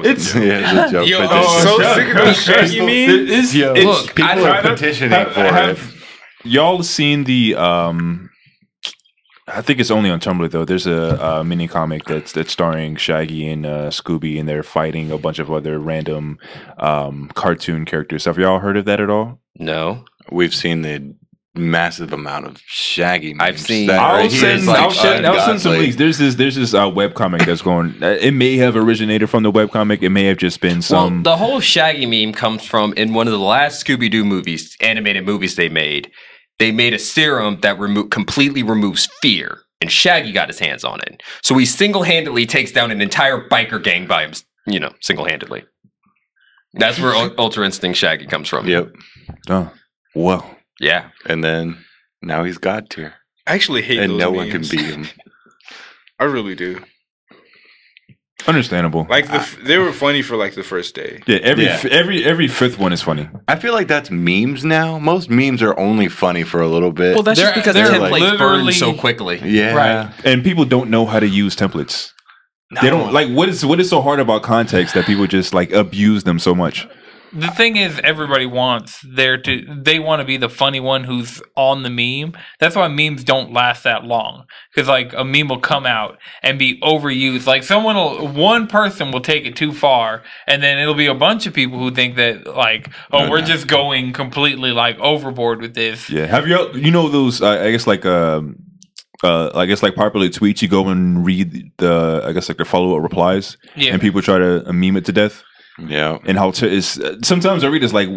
joke. Yo, so sick of Shaggy memes. Look, people are petitioning for it. Y'all seen the? I think it's only on Tumblr though. There's a mini comic that's starring Shaggy and Scooby, and they're fighting a bunch of other random cartoon characters. Have y'all heard of that at all? No, we've seen the massive amount of Shaggy memes. I've seen. I'll send some links. There's this webcomic that's going. It may have originated from the webcomic. It may have just been some. Well, the whole Shaggy meme comes from in one of the last Scooby-Doo movies, animated movies they made. They made a serum that completely removes fear, and Shaggy got his hands on it. So he single-handedly takes down an entire biker gang by him. You know, single-handedly. That's where Ultra Instinct Shaggy comes from. Yep. Oh. Whoa. Yeah. And then now he's God tier. I actually hate those memes. And no one can beat him. I really do. Understandable. Like they were funny for like the first day. Yeah, every fifth one is funny. I feel like that's memes now. Most memes are only funny for a little bit. Well, that's just because their templates burn so quickly. Yeah. Right. And people don't know how to use templates. No. They don't like what is so hard about context that people just like abuse them so much. The thing is, everybody they want to be the funny one who's on the meme. That's why memes don't last that long. Because, like, a meme will come out and be overused. Like, one person will take it too far, and then it'll be a bunch of people who think that, like, just going completely, like, overboard with this. Yeah. Have you know those, I guess, like popular tweets, you go and read the follow-up replies, and people try to meme it to death? Yeah, and how to is sometimes I read it's like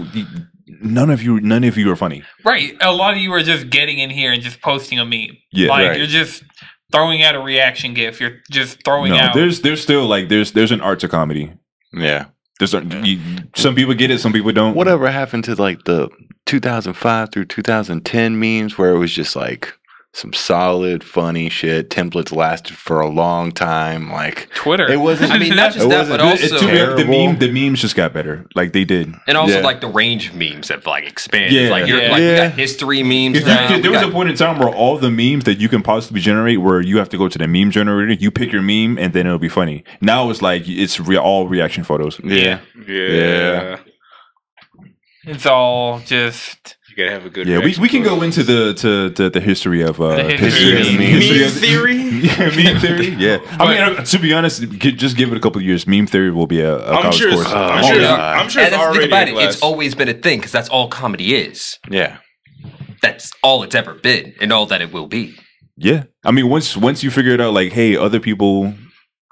none of you are funny. Right, a lot of you are just getting in here and just posting a meme. Yeah, like you're just throwing out a reaction gif. You're just throwing out. There's still like there's an art to comedy. Yeah, some people get it, some people don't. Whatever happened to like the 2005 through 2010 memes where it was just like some solid, funny shit. Templates lasted for a long time. Like Twitter, it wasn't. I mean, not just that, but also the memes just got better. Like they did, and also like the range of memes have like expanded. Yeah, like you're like you got history memes. There was a point in time where all the memes that you can possibly generate, where you have to go to the meme generator, you pick your meme, and then it'll be funny. Now it's like it's all reaction photos. Yeah. It's all just. Gotta have a good we can go into the history of meme theory. Yeah, I mean, to be honest, just give it a couple of years. Meme theory will be a college course. I'm sure it's already. About it, it's always been a thing because that's all comedy is. Yeah, that's all it's ever been, and all that it will be. Yeah, I mean, once you figure it out, like, hey, other people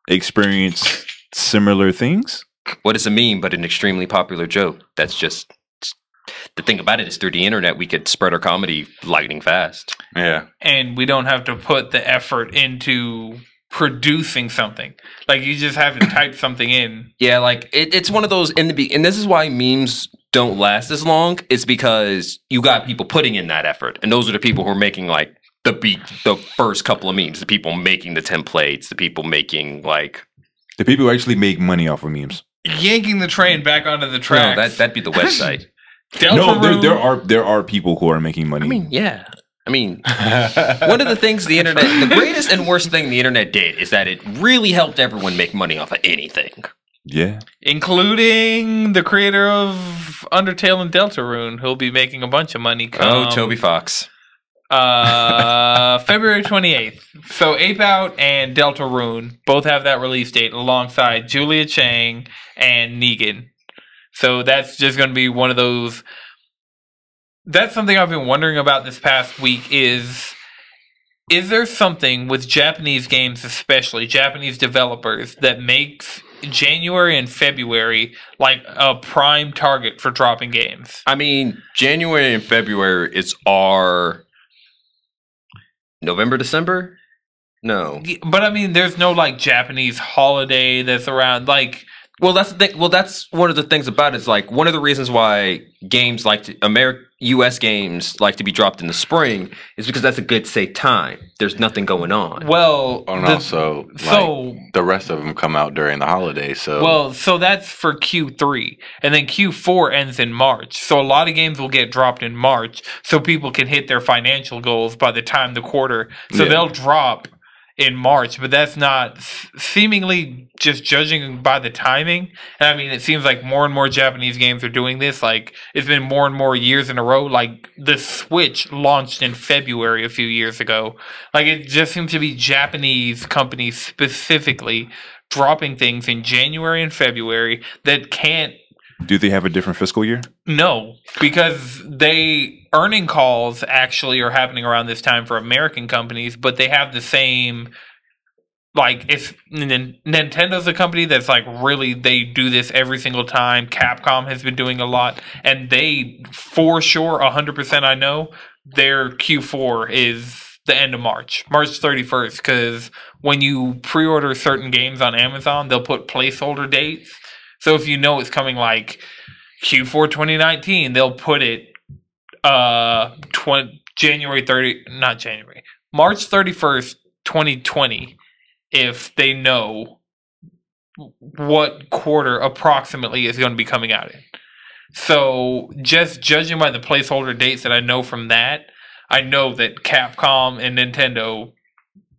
experience similar things. What is a meme but an extremely popular joke? That's just. The thing about it is through the internet, we could spread our comedy lightning fast. Yeah. And we don't have to put the effort into producing something. Like, you just have to type something in. Yeah, like, it's one of those, and this is why memes don't last as long, is because you got people putting in that effort. And those are the people who are making, like, the first couple of memes, the people making the templates, the people making, like... The people who actually make money off of memes. Yanking the train back onto the tracks. No, that'd be the website. No, there are people who are making money. I mean, one of the things the greatest and worst thing the internet did is that it really helped everyone make money off of anything. Yeah. Including the creator of Undertale and Deltarune, who'll be making a bunch of money. Toby Fox. February 28th. So Ape Out and Deltarune both have that release date alongside Julia Chang and Negan. So that's just going to be one of those. That's something I've been wondering about this past week is there something with Japanese games, especially Japanese developers, that makes January and February like a prime target for dropping games? I mean, January and February is our November, December? No. But I mean, there's no like Japanese holiday that's around like... Well, that's the thing. Well, that's one of the things about it is like one of the reasons why games like U.S. games like to be dropped in the spring is because that's a good safe time. There's nothing going on. Well, and also the rest of them come out during the holidays. So that's for Q3, and then Q4 ends in March. So a lot of games will get dropped in March, so people can hit their financial goals by the time the quarter. So they'll drop. In March, but that's not seemingly just judging by the timing. And I mean, it seems like more and more Japanese games are doing this. Like, it's been more and more years in a row. Like, the Switch launched in February a few years ago. Like, it just seems to be Japanese companies specifically dropping things in January and February that can't. Do they have a different fiscal year? No, because earning calls actually are happening around this time for American companies, but they have the same, like, if Nintendo's a company that's like really, they do this every single time. Capcom has been doing a lot, and they, for sure, 100% I know, their Q4 is the end of March 31st, because when you pre-order certain games on Amazon, they'll put placeholder dates. So if you know it's coming like Q4 2019, they'll put it March 31st, 2020, if they know what quarter approximately is going to be coming out in. So just judging by the placeholder dates that I know from that, I know that Capcom and Nintendo,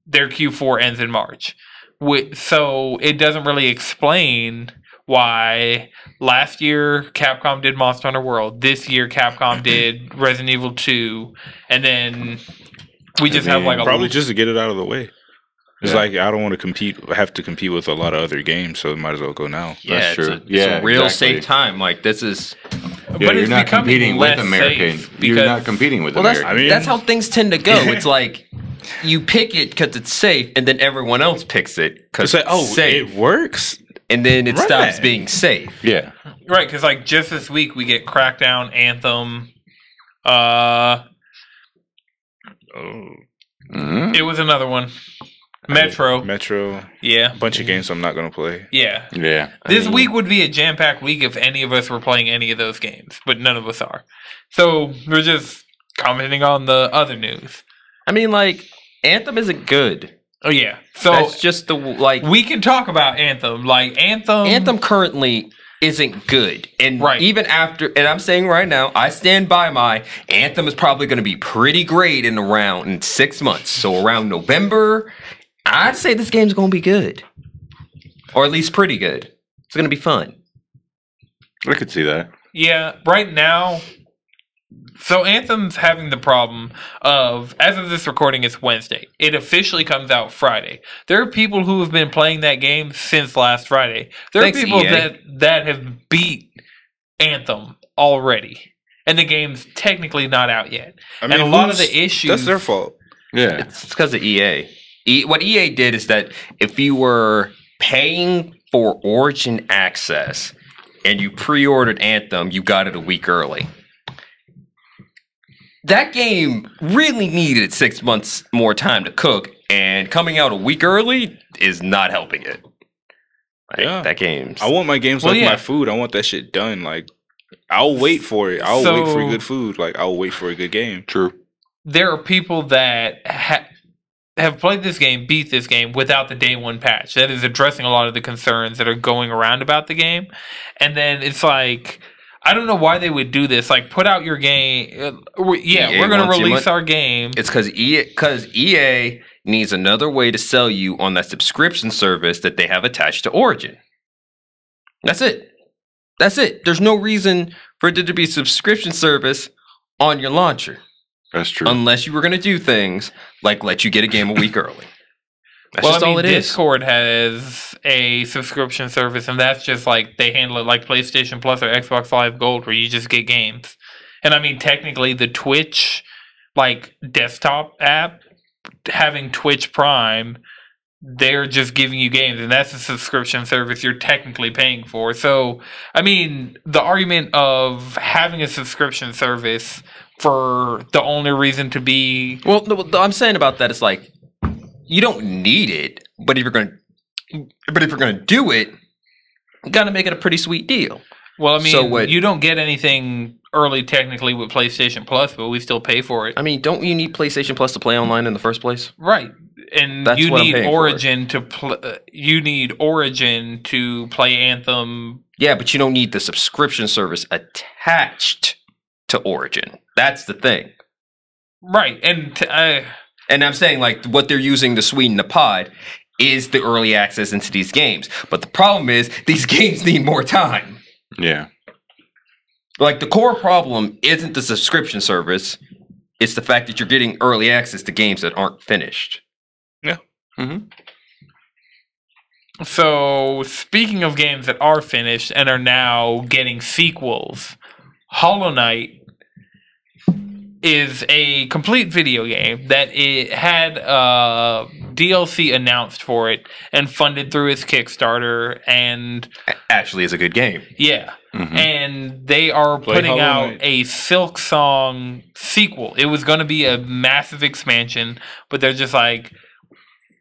their Q4 ends in March. So it doesn't really explain... Why last year Capcom did Monster Hunter World, this year Capcom did Resident Evil 2, and then we just have like a probably just to get it out of the way. It's like I don't want to have to compete with a lot of other games, so might as well go now. Yeah, that's true. It's a real safe time. Like this is, but you're not competing with American. You're not competing with American. That's how things tend to go. It's like. You pick it because it's safe, and then everyone else picks it because it's safe. It works, and then it stops being safe. Yeah, right. Because like just this week, we get Crackdown, Anthem. It was another one. Metro. Yeah, a bunch of games I'm not gonna play. Yeah. This week would be a jam-packed week if any of us were playing any of those games, but none of us are. So we're just commenting on the other news. I mean, like, Anthem isn't good. Oh, yeah. So that's just the, like... We can talk about Anthem. Like, Anthem... Anthem currently isn't good. And right. even after... And I'm saying right now, I stand by my... Anthem is probably going to be pretty great in around 6 months. So around November, I'd say this game's going to be good. Or at least pretty good. It's going to be fun. I could see that. Yeah, right now... So Anthem's having the problem of, as of this recording, it's Wednesday. It officially comes out Friday. There are people who have been playing that game since last Friday. There are people that have beat Anthem already. And the game's technically not out yet. I mean, and a lot of the issues... That's their fault. Yeah. It's because of EA. What EA did is that if you were paying for Origin Access and you pre-ordered Anthem, you got it a week early. That game really needed 6 months more time to cook, and coming out a week early is not helping it. Like, yeah. That game's... I want my games my food. I want that shit done. Like, I'll wait for it. I'll wait for good food. Like, I'll wait for a good game. True. There are people that have played this game, beat this game without the day one patch. That is addressing a lot of the concerns that are going around about the game. And then it's like... I don't know why they would do this. Like, put out your game. EA, we're going to release our game. It's because EA needs another way to sell you on that subscription service that they have attached to Origin. That's it. There's no reason for it to be a subscription service on your launcher. That's true. Unless you were going to do things like let you get a game a week early. Discord has a subscription service, and that's just like they handle it like PlayStation Plus or Xbox Live Gold, where you just get games. And I mean, technically, the Twitch like desktop app, having Twitch Prime, they're just giving you games, and that's a subscription service you're technically paying for. So, I mean, the argument of having a subscription service for the only reason to be I'm saying about that is like. You don't need it, but if you're going to do it, you got to make it a pretty sweet deal. Well, I mean, you don't get anything early technically with PlayStation Plus, but we still pay for it. I mean, don't you need PlayStation Plus to play online in the first place? Right. And that's you need Origin to play Anthem. Yeah, but you don't need the subscription service attached to Origin. That's the thing. Right. And I'm saying, like, what they're using to sweeten the pot is the early access into these games. But the problem is, these games need more time. Yeah. Like, the core problem isn't the subscription service. It's the fact that you're getting early access to games that aren't finished. Yeah. Mm-hmm. So, speaking of games that are finished and are now getting sequels, Hollow Knight is a complete video game that it had DLC announced for it and funded through its Kickstarter, and actually is a good game. Yeah. Mm-hmm. And they are putting out a Silk Song sequel. It was going to be a massive expansion, but they're just like,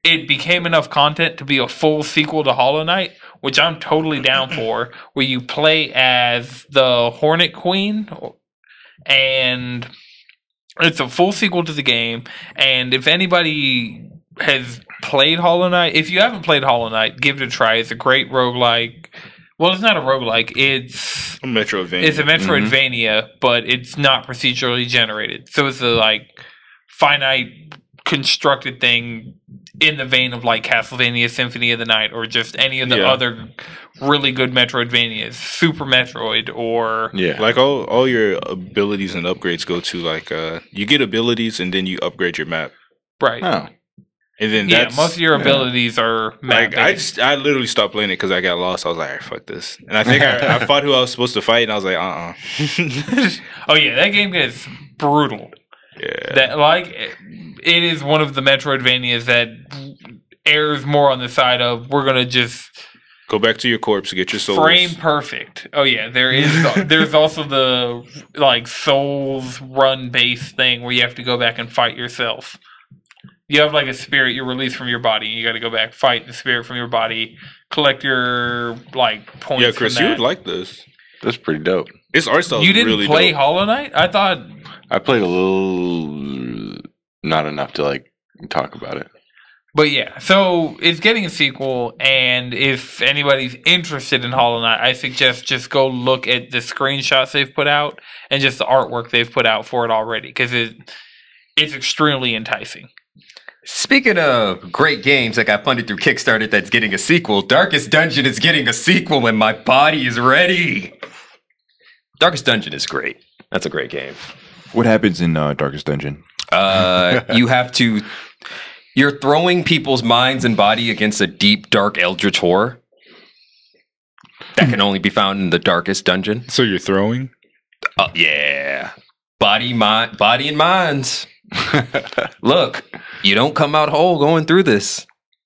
it became enough content to be a full sequel to Hollow Knight, which I'm totally down for, where you play as the Hornet Queen, and... It's a full sequel to the game, and if anybody has played Hollow Knight, if you haven't played Hollow Knight, give it a try. It's a great roguelike. Well, it's not a roguelike. It's a Metroidvania. It's a Metroidvania, mm-hmm. but it's not procedurally generated. So it's a like finite constructed thing in the vein of like Castlevania Symphony of the Night or just any of the other really good Metroidvanias, Super Metroid, or like all your abilities and upgrades go to like you get abilities and then you upgrade your map, right? Oh. And then that's, most of your abilities are map like based. I literally stopped playing it because I got lost. I was like, all right, fuck this, and I think I fought who I was supposed to fight, and I was like, oh yeah, that game gets brutal. Yeah, that like it is one of the Metroidvanias that errs more on the side of we're gonna just. Go back to your corpse and get your souls. Frame perfect. Oh yeah, there's also the like souls run base thing where you have to go back and fight yourself. You have like a spirit you release from your body, and you got to go back, fight the spirit from your body, collect your like points. Yeah, Chris, you would like this. That's pretty dope. It's art style. You didn't really play Hollow Knight? I thought I played a little. not enough to like talk about it. But yeah, so it's getting a sequel, and if anybody's interested in Hollow Knight, I suggest just go look at the screenshots they've put out and just the artwork they've put out for it already, because it's extremely enticing. Speaking of great games that got funded through Kickstarter that's getting a sequel, Darkest Dungeon is getting a sequel, and my body is ready. Darkest Dungeon is great. That's a great game. What happens in Darkest Dungeon? You have to... You're throwing people's minds and body against a deep, dark, eldritch horror that can only be found in the Darkest Dungeon. So you're throwing? Yeah. Body and minds. Look, you don't come out whole going through this.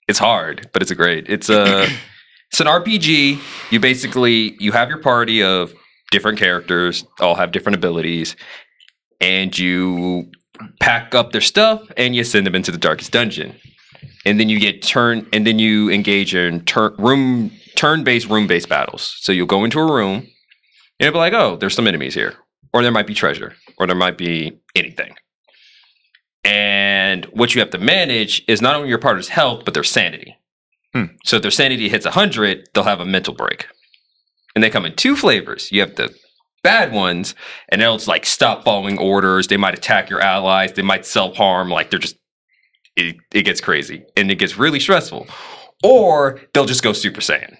It's hard, but it's great. It's an RPG. You basically, you have your party of different characters, all have different abilities, and you... pack up their stuff and you send them into the Darkest Dungeon, and then you engage in turn-based battles. So you'll go into a room and you'll be like, oh, there's some enemies here, or there might be treasure, or there might be anything. And what you have to manage is not only your partner's health, but their sanity. So if their sanity hits 100, they'll have a mental break, and they come in two flavors. You have to bad ones, and they'll just, like, stop following orders. They might attack your allies. They might self-harm. Like, they're just... It gets crazy, and it gets really stressful. Or they'll just go Super Saiyan.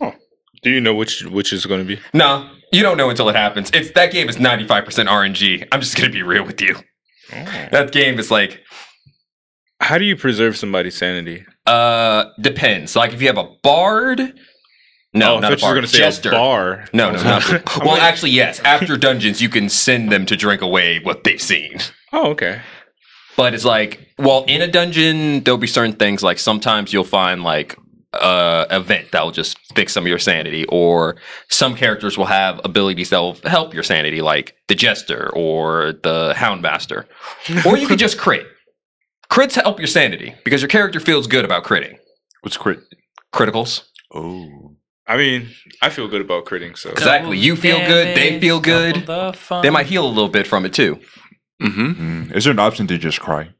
Oh. Do you know which is going to be? No, you don't know until it happens. That game is 95% RNG. I'm just going to be real with you. Oh. That game is, like... How do you preserve somebody's sanity? Depends. Like, if you have a bard... No, not a bar. Jester. Bar. No, not. Well, actually, yes. After dungeons, you can send them to drink away what they've seen. Oh, okay. But it's like, well, in a dungeon, there'll be certain things. Like sometimes you'll find like event that will just fix some of your sanity, or some characters will have abilities that will help your sanity, like the Jester or the Houndmaster. Or you could just crit. Crits help your sanity because your character feels good about critting. What's crit? Criticals. Oh. I mean, I feel good about critting, so... Exactly. You feel good. They feel good. They might heal a little bit from it, too. Mm-hmm. Is there an option to just cry?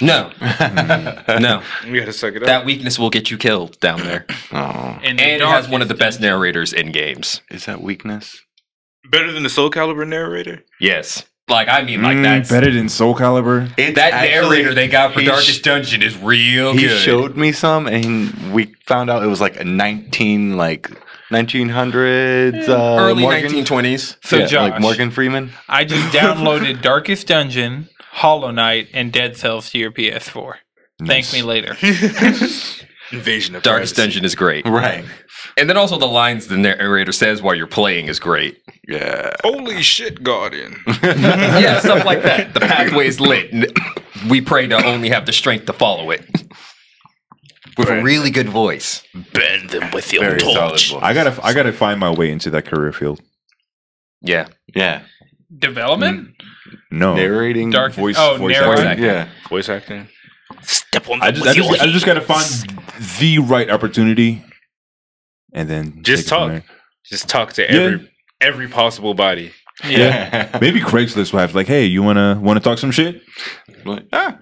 No. No. We gotta suck it up. That weakness will get you killed down there. Oh. And it has one of the best narrators in games. Is that weakness? Better than the Soul Calibur narrator? Yes. Like, I mean, like, that's... Better than Soul Calibur? Narrator they got for Darkest Dungeon is real good. He showed me some, and we found out it was, like, a 1900s... early Morgan, 1920s. So, yeah, Josh... Like, Morgan Freeman? I just downloaded Darkest Dungeon, Hollow Knight, and Dead Cells to your PS4. Nice. Thank me later. Invasion of Darkest Dungeon is great. Right. And then also the lines the narrator says while you're playing is great. Yeah. Holy shit, Guardian. Yeah, stuff like that. The pathway is lit. We pray to only have the strength to follow it. With a really good voice. Burn them with your torch. I gotta find my way into that career field. Yeah. Yeah. Development? No. Narrating. Voice acting. Yeah. Voice acting. Step on the I just gotta find the right opportunity, and then just talk to every possible body. Yeah. Maybe Craigslist will have like, hey, you wanna talk some shit? Like, I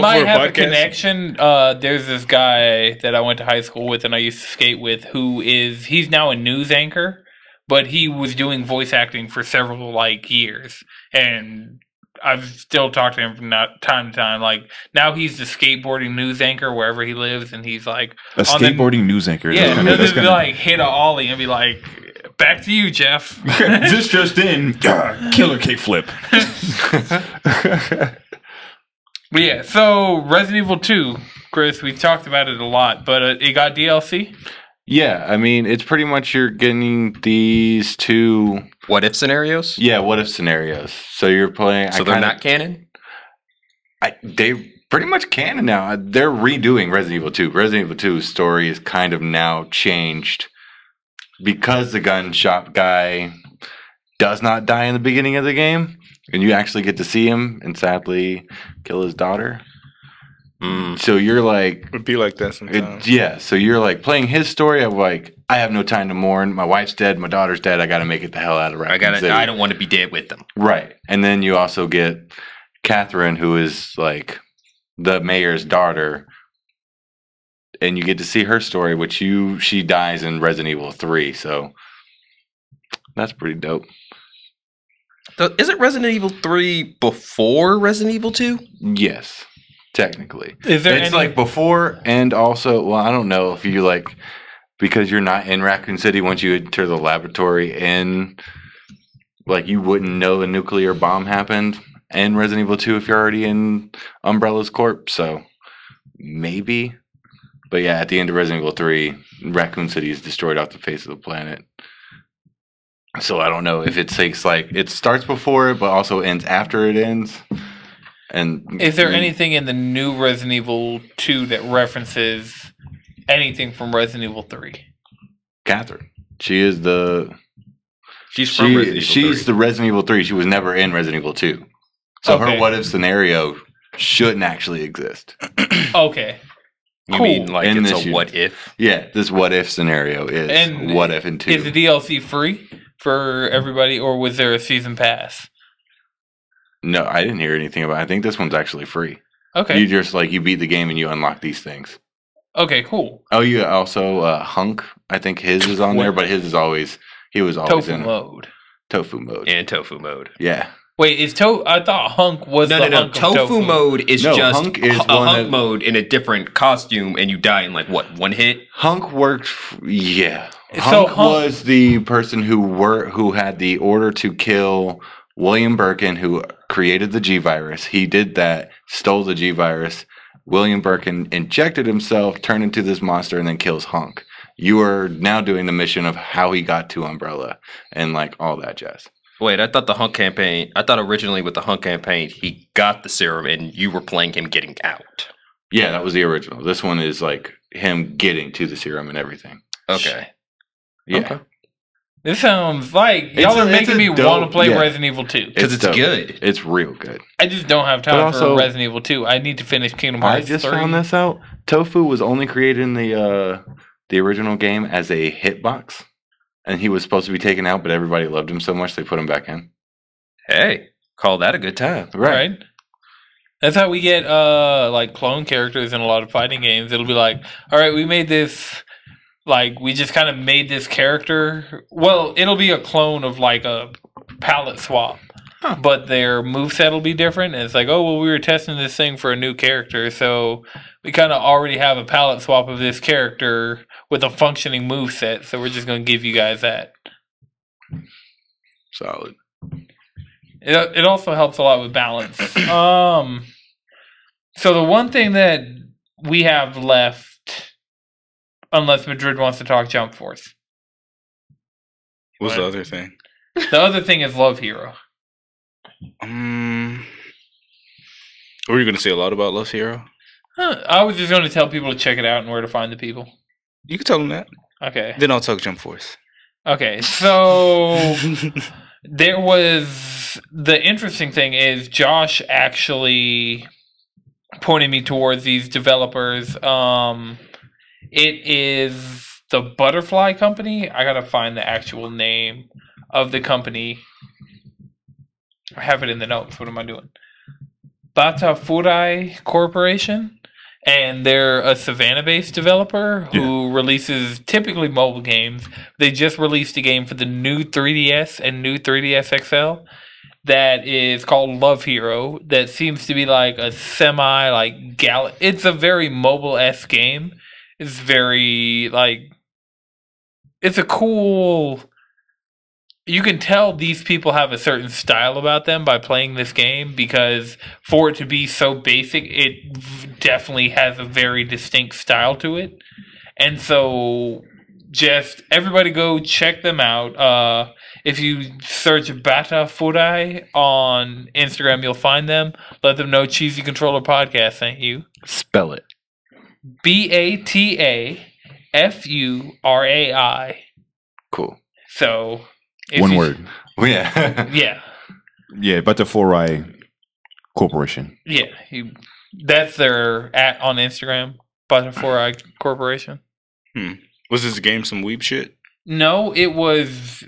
might have a connection. There's this guy that I went to high school with and I used to skate with who's now a news anchor, but he was doing voice acting for several like years, and I've still talked to him from time to time. Like, now he's the skateboarding news anchor wherever he lives, and he's like... A skateboarding news anchor. Yeah, he'll just be like, hit a ollie and be like, back to you, Jeff. This just in, killer kickflip. But yeah, so Resident Evil 2, Chris, we've talked about it a lot, but it got DLC? Yeah, I mean, it's pretty much you're getting these two... What-if scenarios? Yeah, what-if scenarios. So you're playing... So they're not canon? They pretty much canon now. They're redoing Resident Evil 2. Resident Evil 2's story is kind of now changed because the gun shop guy does not die in the beginning of the game, and you actually get to see him and sadly kill his daughter. So you're like... It'd be like that sometimes. So you're like playing his story of like, I have no time to mourn. My wife's dead. My daughter's dead. I got to make it the hell out of Raccoon City. I don't want to be dead with them. Right. And then you also get Catherine, who is like the mayor's daughter. And you get to see her story, which she dies in Resident Evil 3. So that's pretty dope. So isn't Resident Evil 3 before Resident Evil 2? Yes, technically. It's before and also, well, I don't know if you like... Because you're not in Raccoon City, once you enter the laboratory and like you wouldn't know the nuclear bomb happened in Resident Evil 2 if you're already in Umbrella's corpse. So maybe. But yeah, at the end of Resident Evil 3, Raccoon City is destroyed off the face of the planet. So I don't know if it takes like it starts before it but also ends after it ends. And is there anything in the new Resident Evil 2 that references anything from Resident Evil 3? Catherine. She's from Resident Evil 3. She's the Resident Evil 3. She was never in Resident Evil 2. So her what-if scenario shouldn't actually exist. Okay. You mean like in it's a what-if? Yeah, this what-if scenario is and what-if in 2. Is the DLC free for everybody, or was there a season pass? No, I didn't hear anything about it. I think this one's actually free. Okay. You just like you beat the game and you unlock these things. Okay, cool. Oh, you also Hunk. I think his is on there, but his is always Tofu mode. And tofu mode. Yeah. Wait, I thought Hunk was tofu mode is just Hunk is Hunk mode in a different costume, and you die in like what one hit. Hunk worked. Yeah. Hunk was the person who had the order to kill William Birkin, who created the G virus. He did that, stole the G virus. William Birkin injected himself, turned into this monster, and then kills Hunk. You are now doing the mission of how he got to Umbrella and like all that jazz. Wait, I thought originally with the Hunk campaign, he got the serum and you were playing him getting out. Yeah, that was the original. This one is like him getting to the serum and everything. Okay. Yeah. Okay. This sounds like y'all are making me want to play Resident Evil 2. Because it's good. It's real good. I just don't have time for Resident Evil 2. I need to finish Kingdom Hearts 3. I just found this out. Tofu was only created in the original game as a hitbox. And he was supposed to be taken out, but everybody loved him so much they put him back in. Hey, call that a good time. Right. That's how we get like clone characters in a lot of fighting games. It'll be like, all right, we made this... Like, we just kind of made this character. Well, it'll be a clone of, like, a palette swap. Huh. But their moveset will be different. And it's like, oh, well, we were testing this thing for a new character. So we kind of already have a palette swap of this character with a functioning moveset. So we're just going to give you guys that. Solid. It also helps a lot with balance. So the one thing that we have left, unless Madrid wants to talk Jump Force. What's the other thing? The other thing is Love Hero. Were you going to say a lot about Love Hero? I was just going to tell people to check it out and where to find the people. You can tell them that. Okay. Then I'll talk Jump Force. Okay, so there was... The interesting thing is Josh actually pointed me towards these developers... It is the Butterfly Company. I gotta find the actual name of the company. I have it in the notes. What am I doing? Batafurai Corporation. And they're a Savannah-based developer who releases typically mobile games. They just released a game for the new 3DS and new 3DS XL that is called Love Hero. That seems to be like a semi-like it's a very mobile-esque game. It's very, like, it's a cool, you can tell these people have a certain style about them by playing this game, because for it to be so basic, it definitely has a very distinct style to it. And so, just, everybody go check them out. If you search Batafurai on Instagram, you'll find them. Let them know Cheesy Controller Podcast sent you. Spell it. BATAFURAI. Cool. So one word. Yeah. Yeah. Yeah, Batafurai Corporation. Yeah, that's their @ on Instagram. Batafurai Corporation. Was this game some weeb shit? No, it was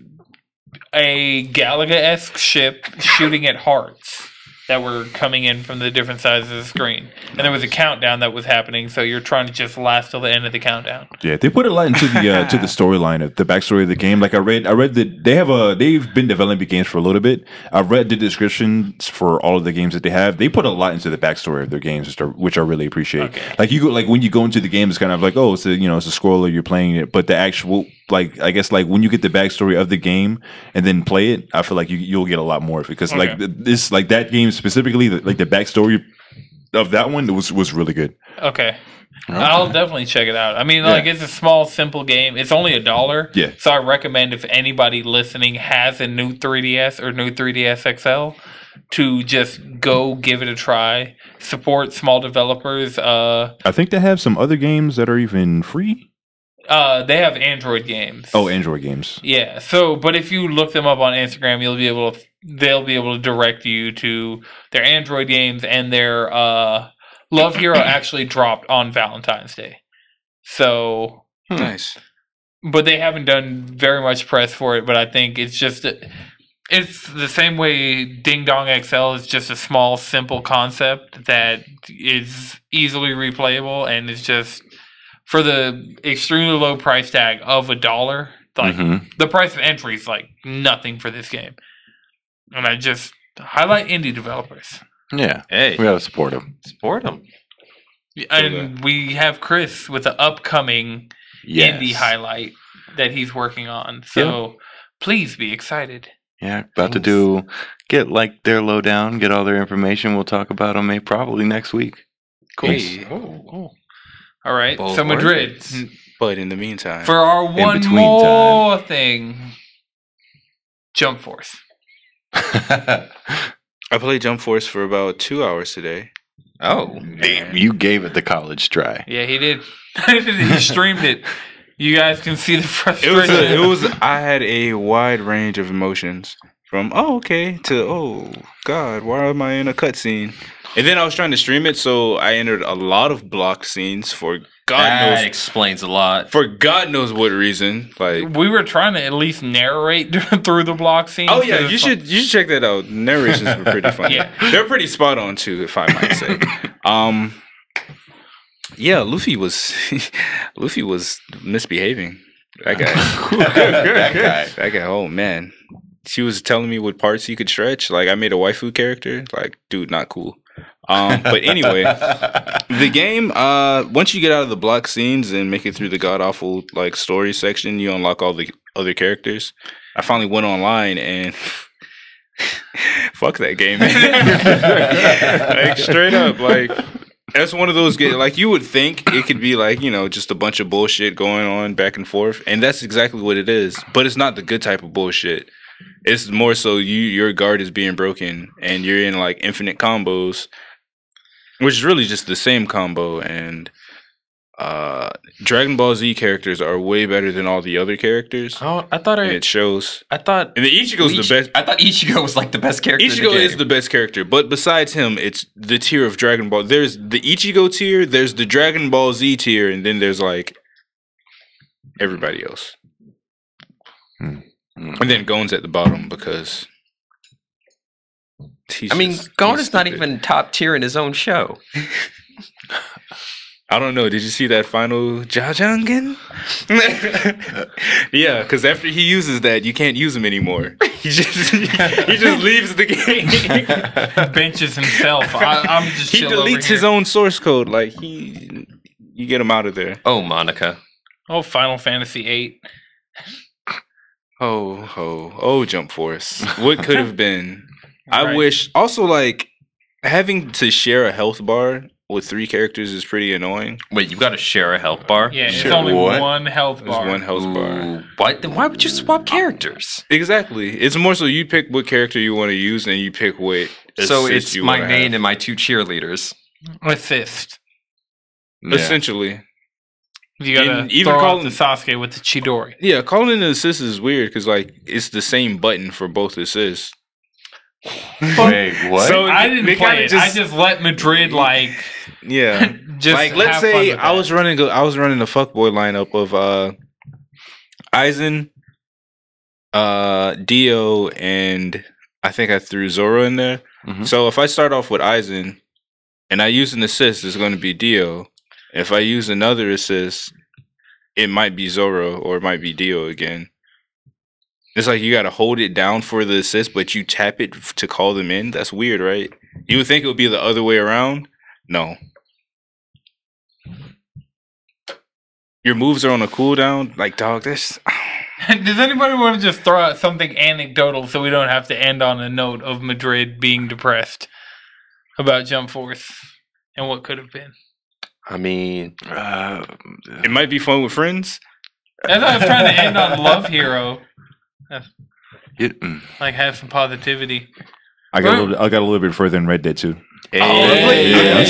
a Galaga-esque ship shooting at hearts that were coming in from the different sides of the screen. And there was a countdown that was happening, so you're trying to just last till the end of the countdown. Yeah, they put a lot into the to the storyline of the backstory of the game. Like I read that they've been developing games for a little bit. I read the descriptions for all of the games that they have. They put a lot into the backstory of their games, which I really appreciate. Okay. Like when you go into the game, it's kind of like, oh, it's a scroller, you're playing it, but the actual when you get the backstory of the game and then play it, I feel like you'll get a lot more of it because that game specifically, the backstory of that one was really good. Okay. I'll definitely check it out. I mean, it's a small, simple game. It's only $1. Yeah. So I recommend if anybody listening has a new 3DS or new 3DS XL to just go give it a try. Support small developers. I think they have some other games that are even free. They have Android games. Oh, Android games. Yeah. So, but if you look them up on Instagram, they'll be able to direct you to their Android games, and their Love Hero actually dropped on Valentine's Day. So nice. But they haven't done very much press for it. But I think it's the same way Ding Dong XL is just a small, simple concept that is easily replayable, and it's just. For the extremely low price tag of $1, the price of entry is nothing for this game. And I just highlight indie developers. Yeah. Hey. We gotta support them. Support them. And we have Chris with the upcoming indie highlight that he's working on. So please be excited. Yeah. About to get their lowdown, get all their information. We'll talk about them probably next week. Cool. Hey. Oh. All right, both so Madrid. Words, but in the meantime, for our one more thing, Jump Force. I played Jump Force for about 2 hours today. Oh, damn! You gave it the college try. Yeah, he did. He streamed it. You guys can see the frustration. I had a wide range of emotions from "oh, okay" to "oh, God, why am I in a cutscene?" And then I was trying to stream it, so I entered a lot of block scenes for God knows. That explains a lot. For God knows what reason. We were trying to at least narrate through the block scenes. Oh, yeah. You should check that out. Narrations were pretty funny. Yeah. They're pretty spot on, too, if I might say. Yeah, Luffy was misbehaving. That guy. That guy. Oh, man. She was telling me what parts he could stretch. I made a waifu character. Dude, not cool. But anyway, the game, once you get out of the block scenes and make it through the god-awful story section, you unlock all the other characters. I finally went online and fuck that game, man. Straight up, that's one of those games, you would think it could be just a bunch of bullshit going on back and forth, and that's exactly what it is, but it's not the good type of bullshit. It's more so your guard is being broken and you're in infinite combos, which is really just the same combo. And Dragon Ball Z characters are way better than all the other characters. Oh, I thought it shows. I thought and Ichigo's the best. I thought Ichigo was the best character. Ichigo is the best character, but besides him, it's the tier of Dragon Ball. There's the Ichigo tier, there's the Dragon Ball Z tier, and then there's everybody else. Hmm. And then Gon's at the bottom because Gon is not even top tier in his own show. I don't know. Did you see that final Jajangin? Yeah, because after he uses that, you can't use him anymore. He just leaves the game. Benches himself. I'm just. He deletes his own source code. You get him out of there. Oh, Monica. Oh, Final Fantasy VIII. Oh, ho. Oh, Jump Force. What could have been? Right. I wish. Also, having to share a health bar with 3 characters is pretty annoying. Wait, you got to share a health bar? Yeah, it's only one health bar. There's one health bar. Then why would you swap characters? Exactly. It's more so you pick what character you want to use, and you pick what assist. So it's my main and my 2 cheerleaders. Assist. Yeah. Essentially. You gotta even calling the Sasuke with the Chidori. Yeah, calling in the assist is weird because it's the same button for both assists. Wait, what? So I didn't play it. I just let Madrid yeah. Just let's say I was running a fuckboy lineup of Aizen, Dio, and I think I threw Zoro in there. Mm-hmm. So if I start off with Aizen and I use an assist, it's going to be Dio. If I use another assist, it might be Zoro or it might be Dio again. It's like you got to hold it down for the assist, but you tap it to call them in. That's weird, right? You would think it would be the other way around. No. Your moves are on a cooldown. Like, dog, this... Does anybody want to just throw out something anecdotal so we don't have to end on a note of Madrid being depressed about Jump Force and what could have been? I mean... it might be fun with friends. As I was trying to end on Love Hero... Like have some positivity. I got a little bit further in Red Dead 2. Hey.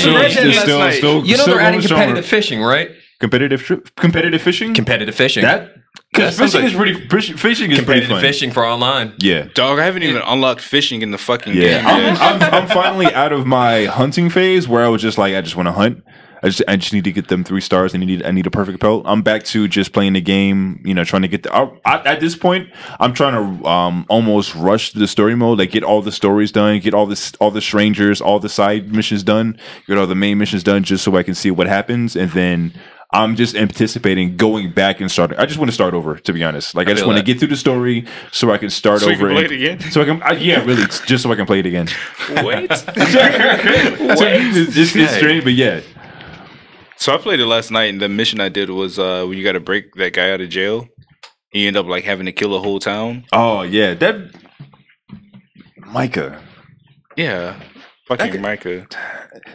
Still, you know they're adding competitive fishing, right? Competitive fishing. That fishing is pretty. Fishing is pretty fun. Fishing for online. Yeah, dog. I haven't even unlocked fishing in the fucking game. I'm finally out of my hunting phase where I was just like, I just want to hunt. I just need to get them 3 stars. I need a perfect pelt. I'm back to just playing the game, you know, trying to get at this point, I'm trying to almost rush the story mode, like get all the stories done, get all the strangers, all the side missions done, get all the main missions done, just so I can see what happens, and then I'm just anticipating going back and starting. I just want to start over, to be honest. Like I just want to get through the story so I can start over. So you can play it again? So I can, really, just so I can play it again. Wait, it's strange, but yeah. So I played it last night, and the mission I did was when you got to break that guy out of jail. He ended up like having to kill a whole town. Oh yeah, that Micah. Yeah, Micah.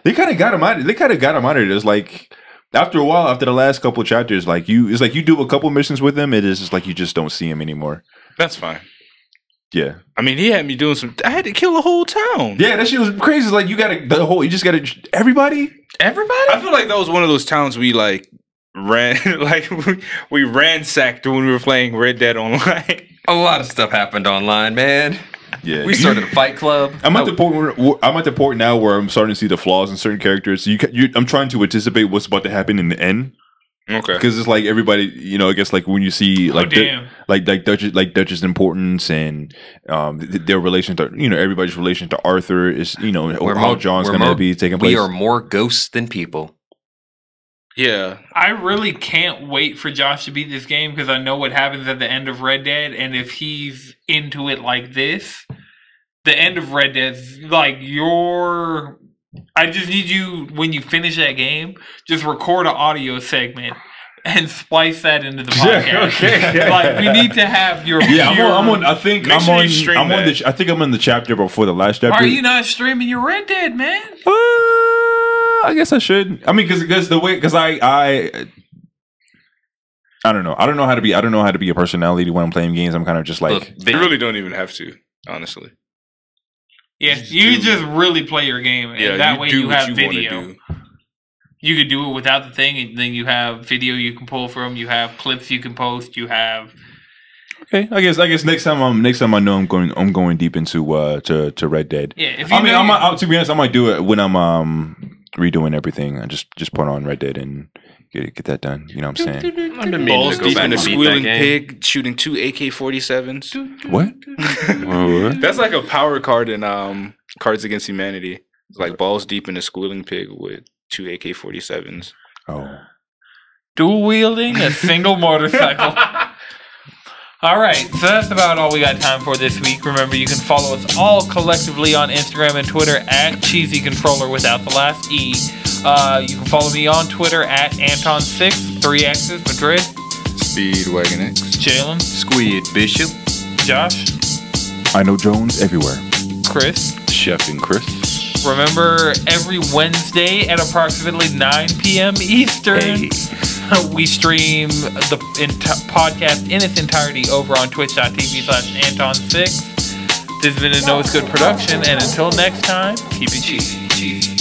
They kind of got him out of it. It's like after a while, after the last couple chapters, it's like you do a couple missions with him. It is just like you just don't see him anymore. That's fine. Yeah, I mean, he had me doing some. I had to kill a whole town. Yeah, that shit was crazy. It's like everybody. I feel like that was one of those towns we we ransacked when we were playing Red Dead Online. A lot of stuff happened online, man. Yeah, we started a fight club. I'm at the point now where I'm starting to see the flaws in certain characters. I'm trying to anticipate what's about to happen in the end. Okay. Because it's like everybody, you know, I guess like when you see Dutch's importance and their relation to, you know, everybody's relation to Arthur is, you know, how John's going to be taking place. We are more ghosts than people. Yeah. I really can't wait for Josh to beat this game because I know what happens at the end of Red Dead, and if he's into it like this, the end of Red Dead's like your... I just need you, when you finish that game, just record an audio segment and splice that into the podcast. Yeah, okay. Like we need to have your. Yeah, I think I'm in the chapter before the last chapter. Why are you not streaming your Red Dead, man? I guess I should. I mean, because I don't know. I don't know how to be a personality when I'm playing games. I'm kind of just like. Look, they really don't even have to, honestly. Yeah, you just really play your game, and that way you have video. You could do it without the thing, and then you have video you can pull from. You have clips you can post. You have. Okay, I guess next time I know I'm going deep into to Red Dead. Yeah, to be honest, I might do it when I'm redoing everything. I just put on Red Dead and get that done. You know what I'm saying? I've been balls deep in a squealing pig, shooting 2 AK-47s. What? That's like a power card in Cards Against Humanity. It's like balls deep in a squealing pig with 2 AK-47s. Oh, dual wielding a single motorcycle. Alright, so that's about all we got time for this week. Remember, you can follow us all collectively on Instagram and Twitter @CheesyController without the last E. You can follow me on Twitter @Anton6, 3X's, Madrid, SpeedwagonX, Jalen, Squid Bishop, Josh, I Know Jones Everywhere, Chris, Chef and Chris. Remember, every Wednesday at approximately 9 p.m. Eastern, we stream the podcast in its entirety over on twitch.tv/Anton6. This has been a No It's Good production, and until next time, keep it cheesy.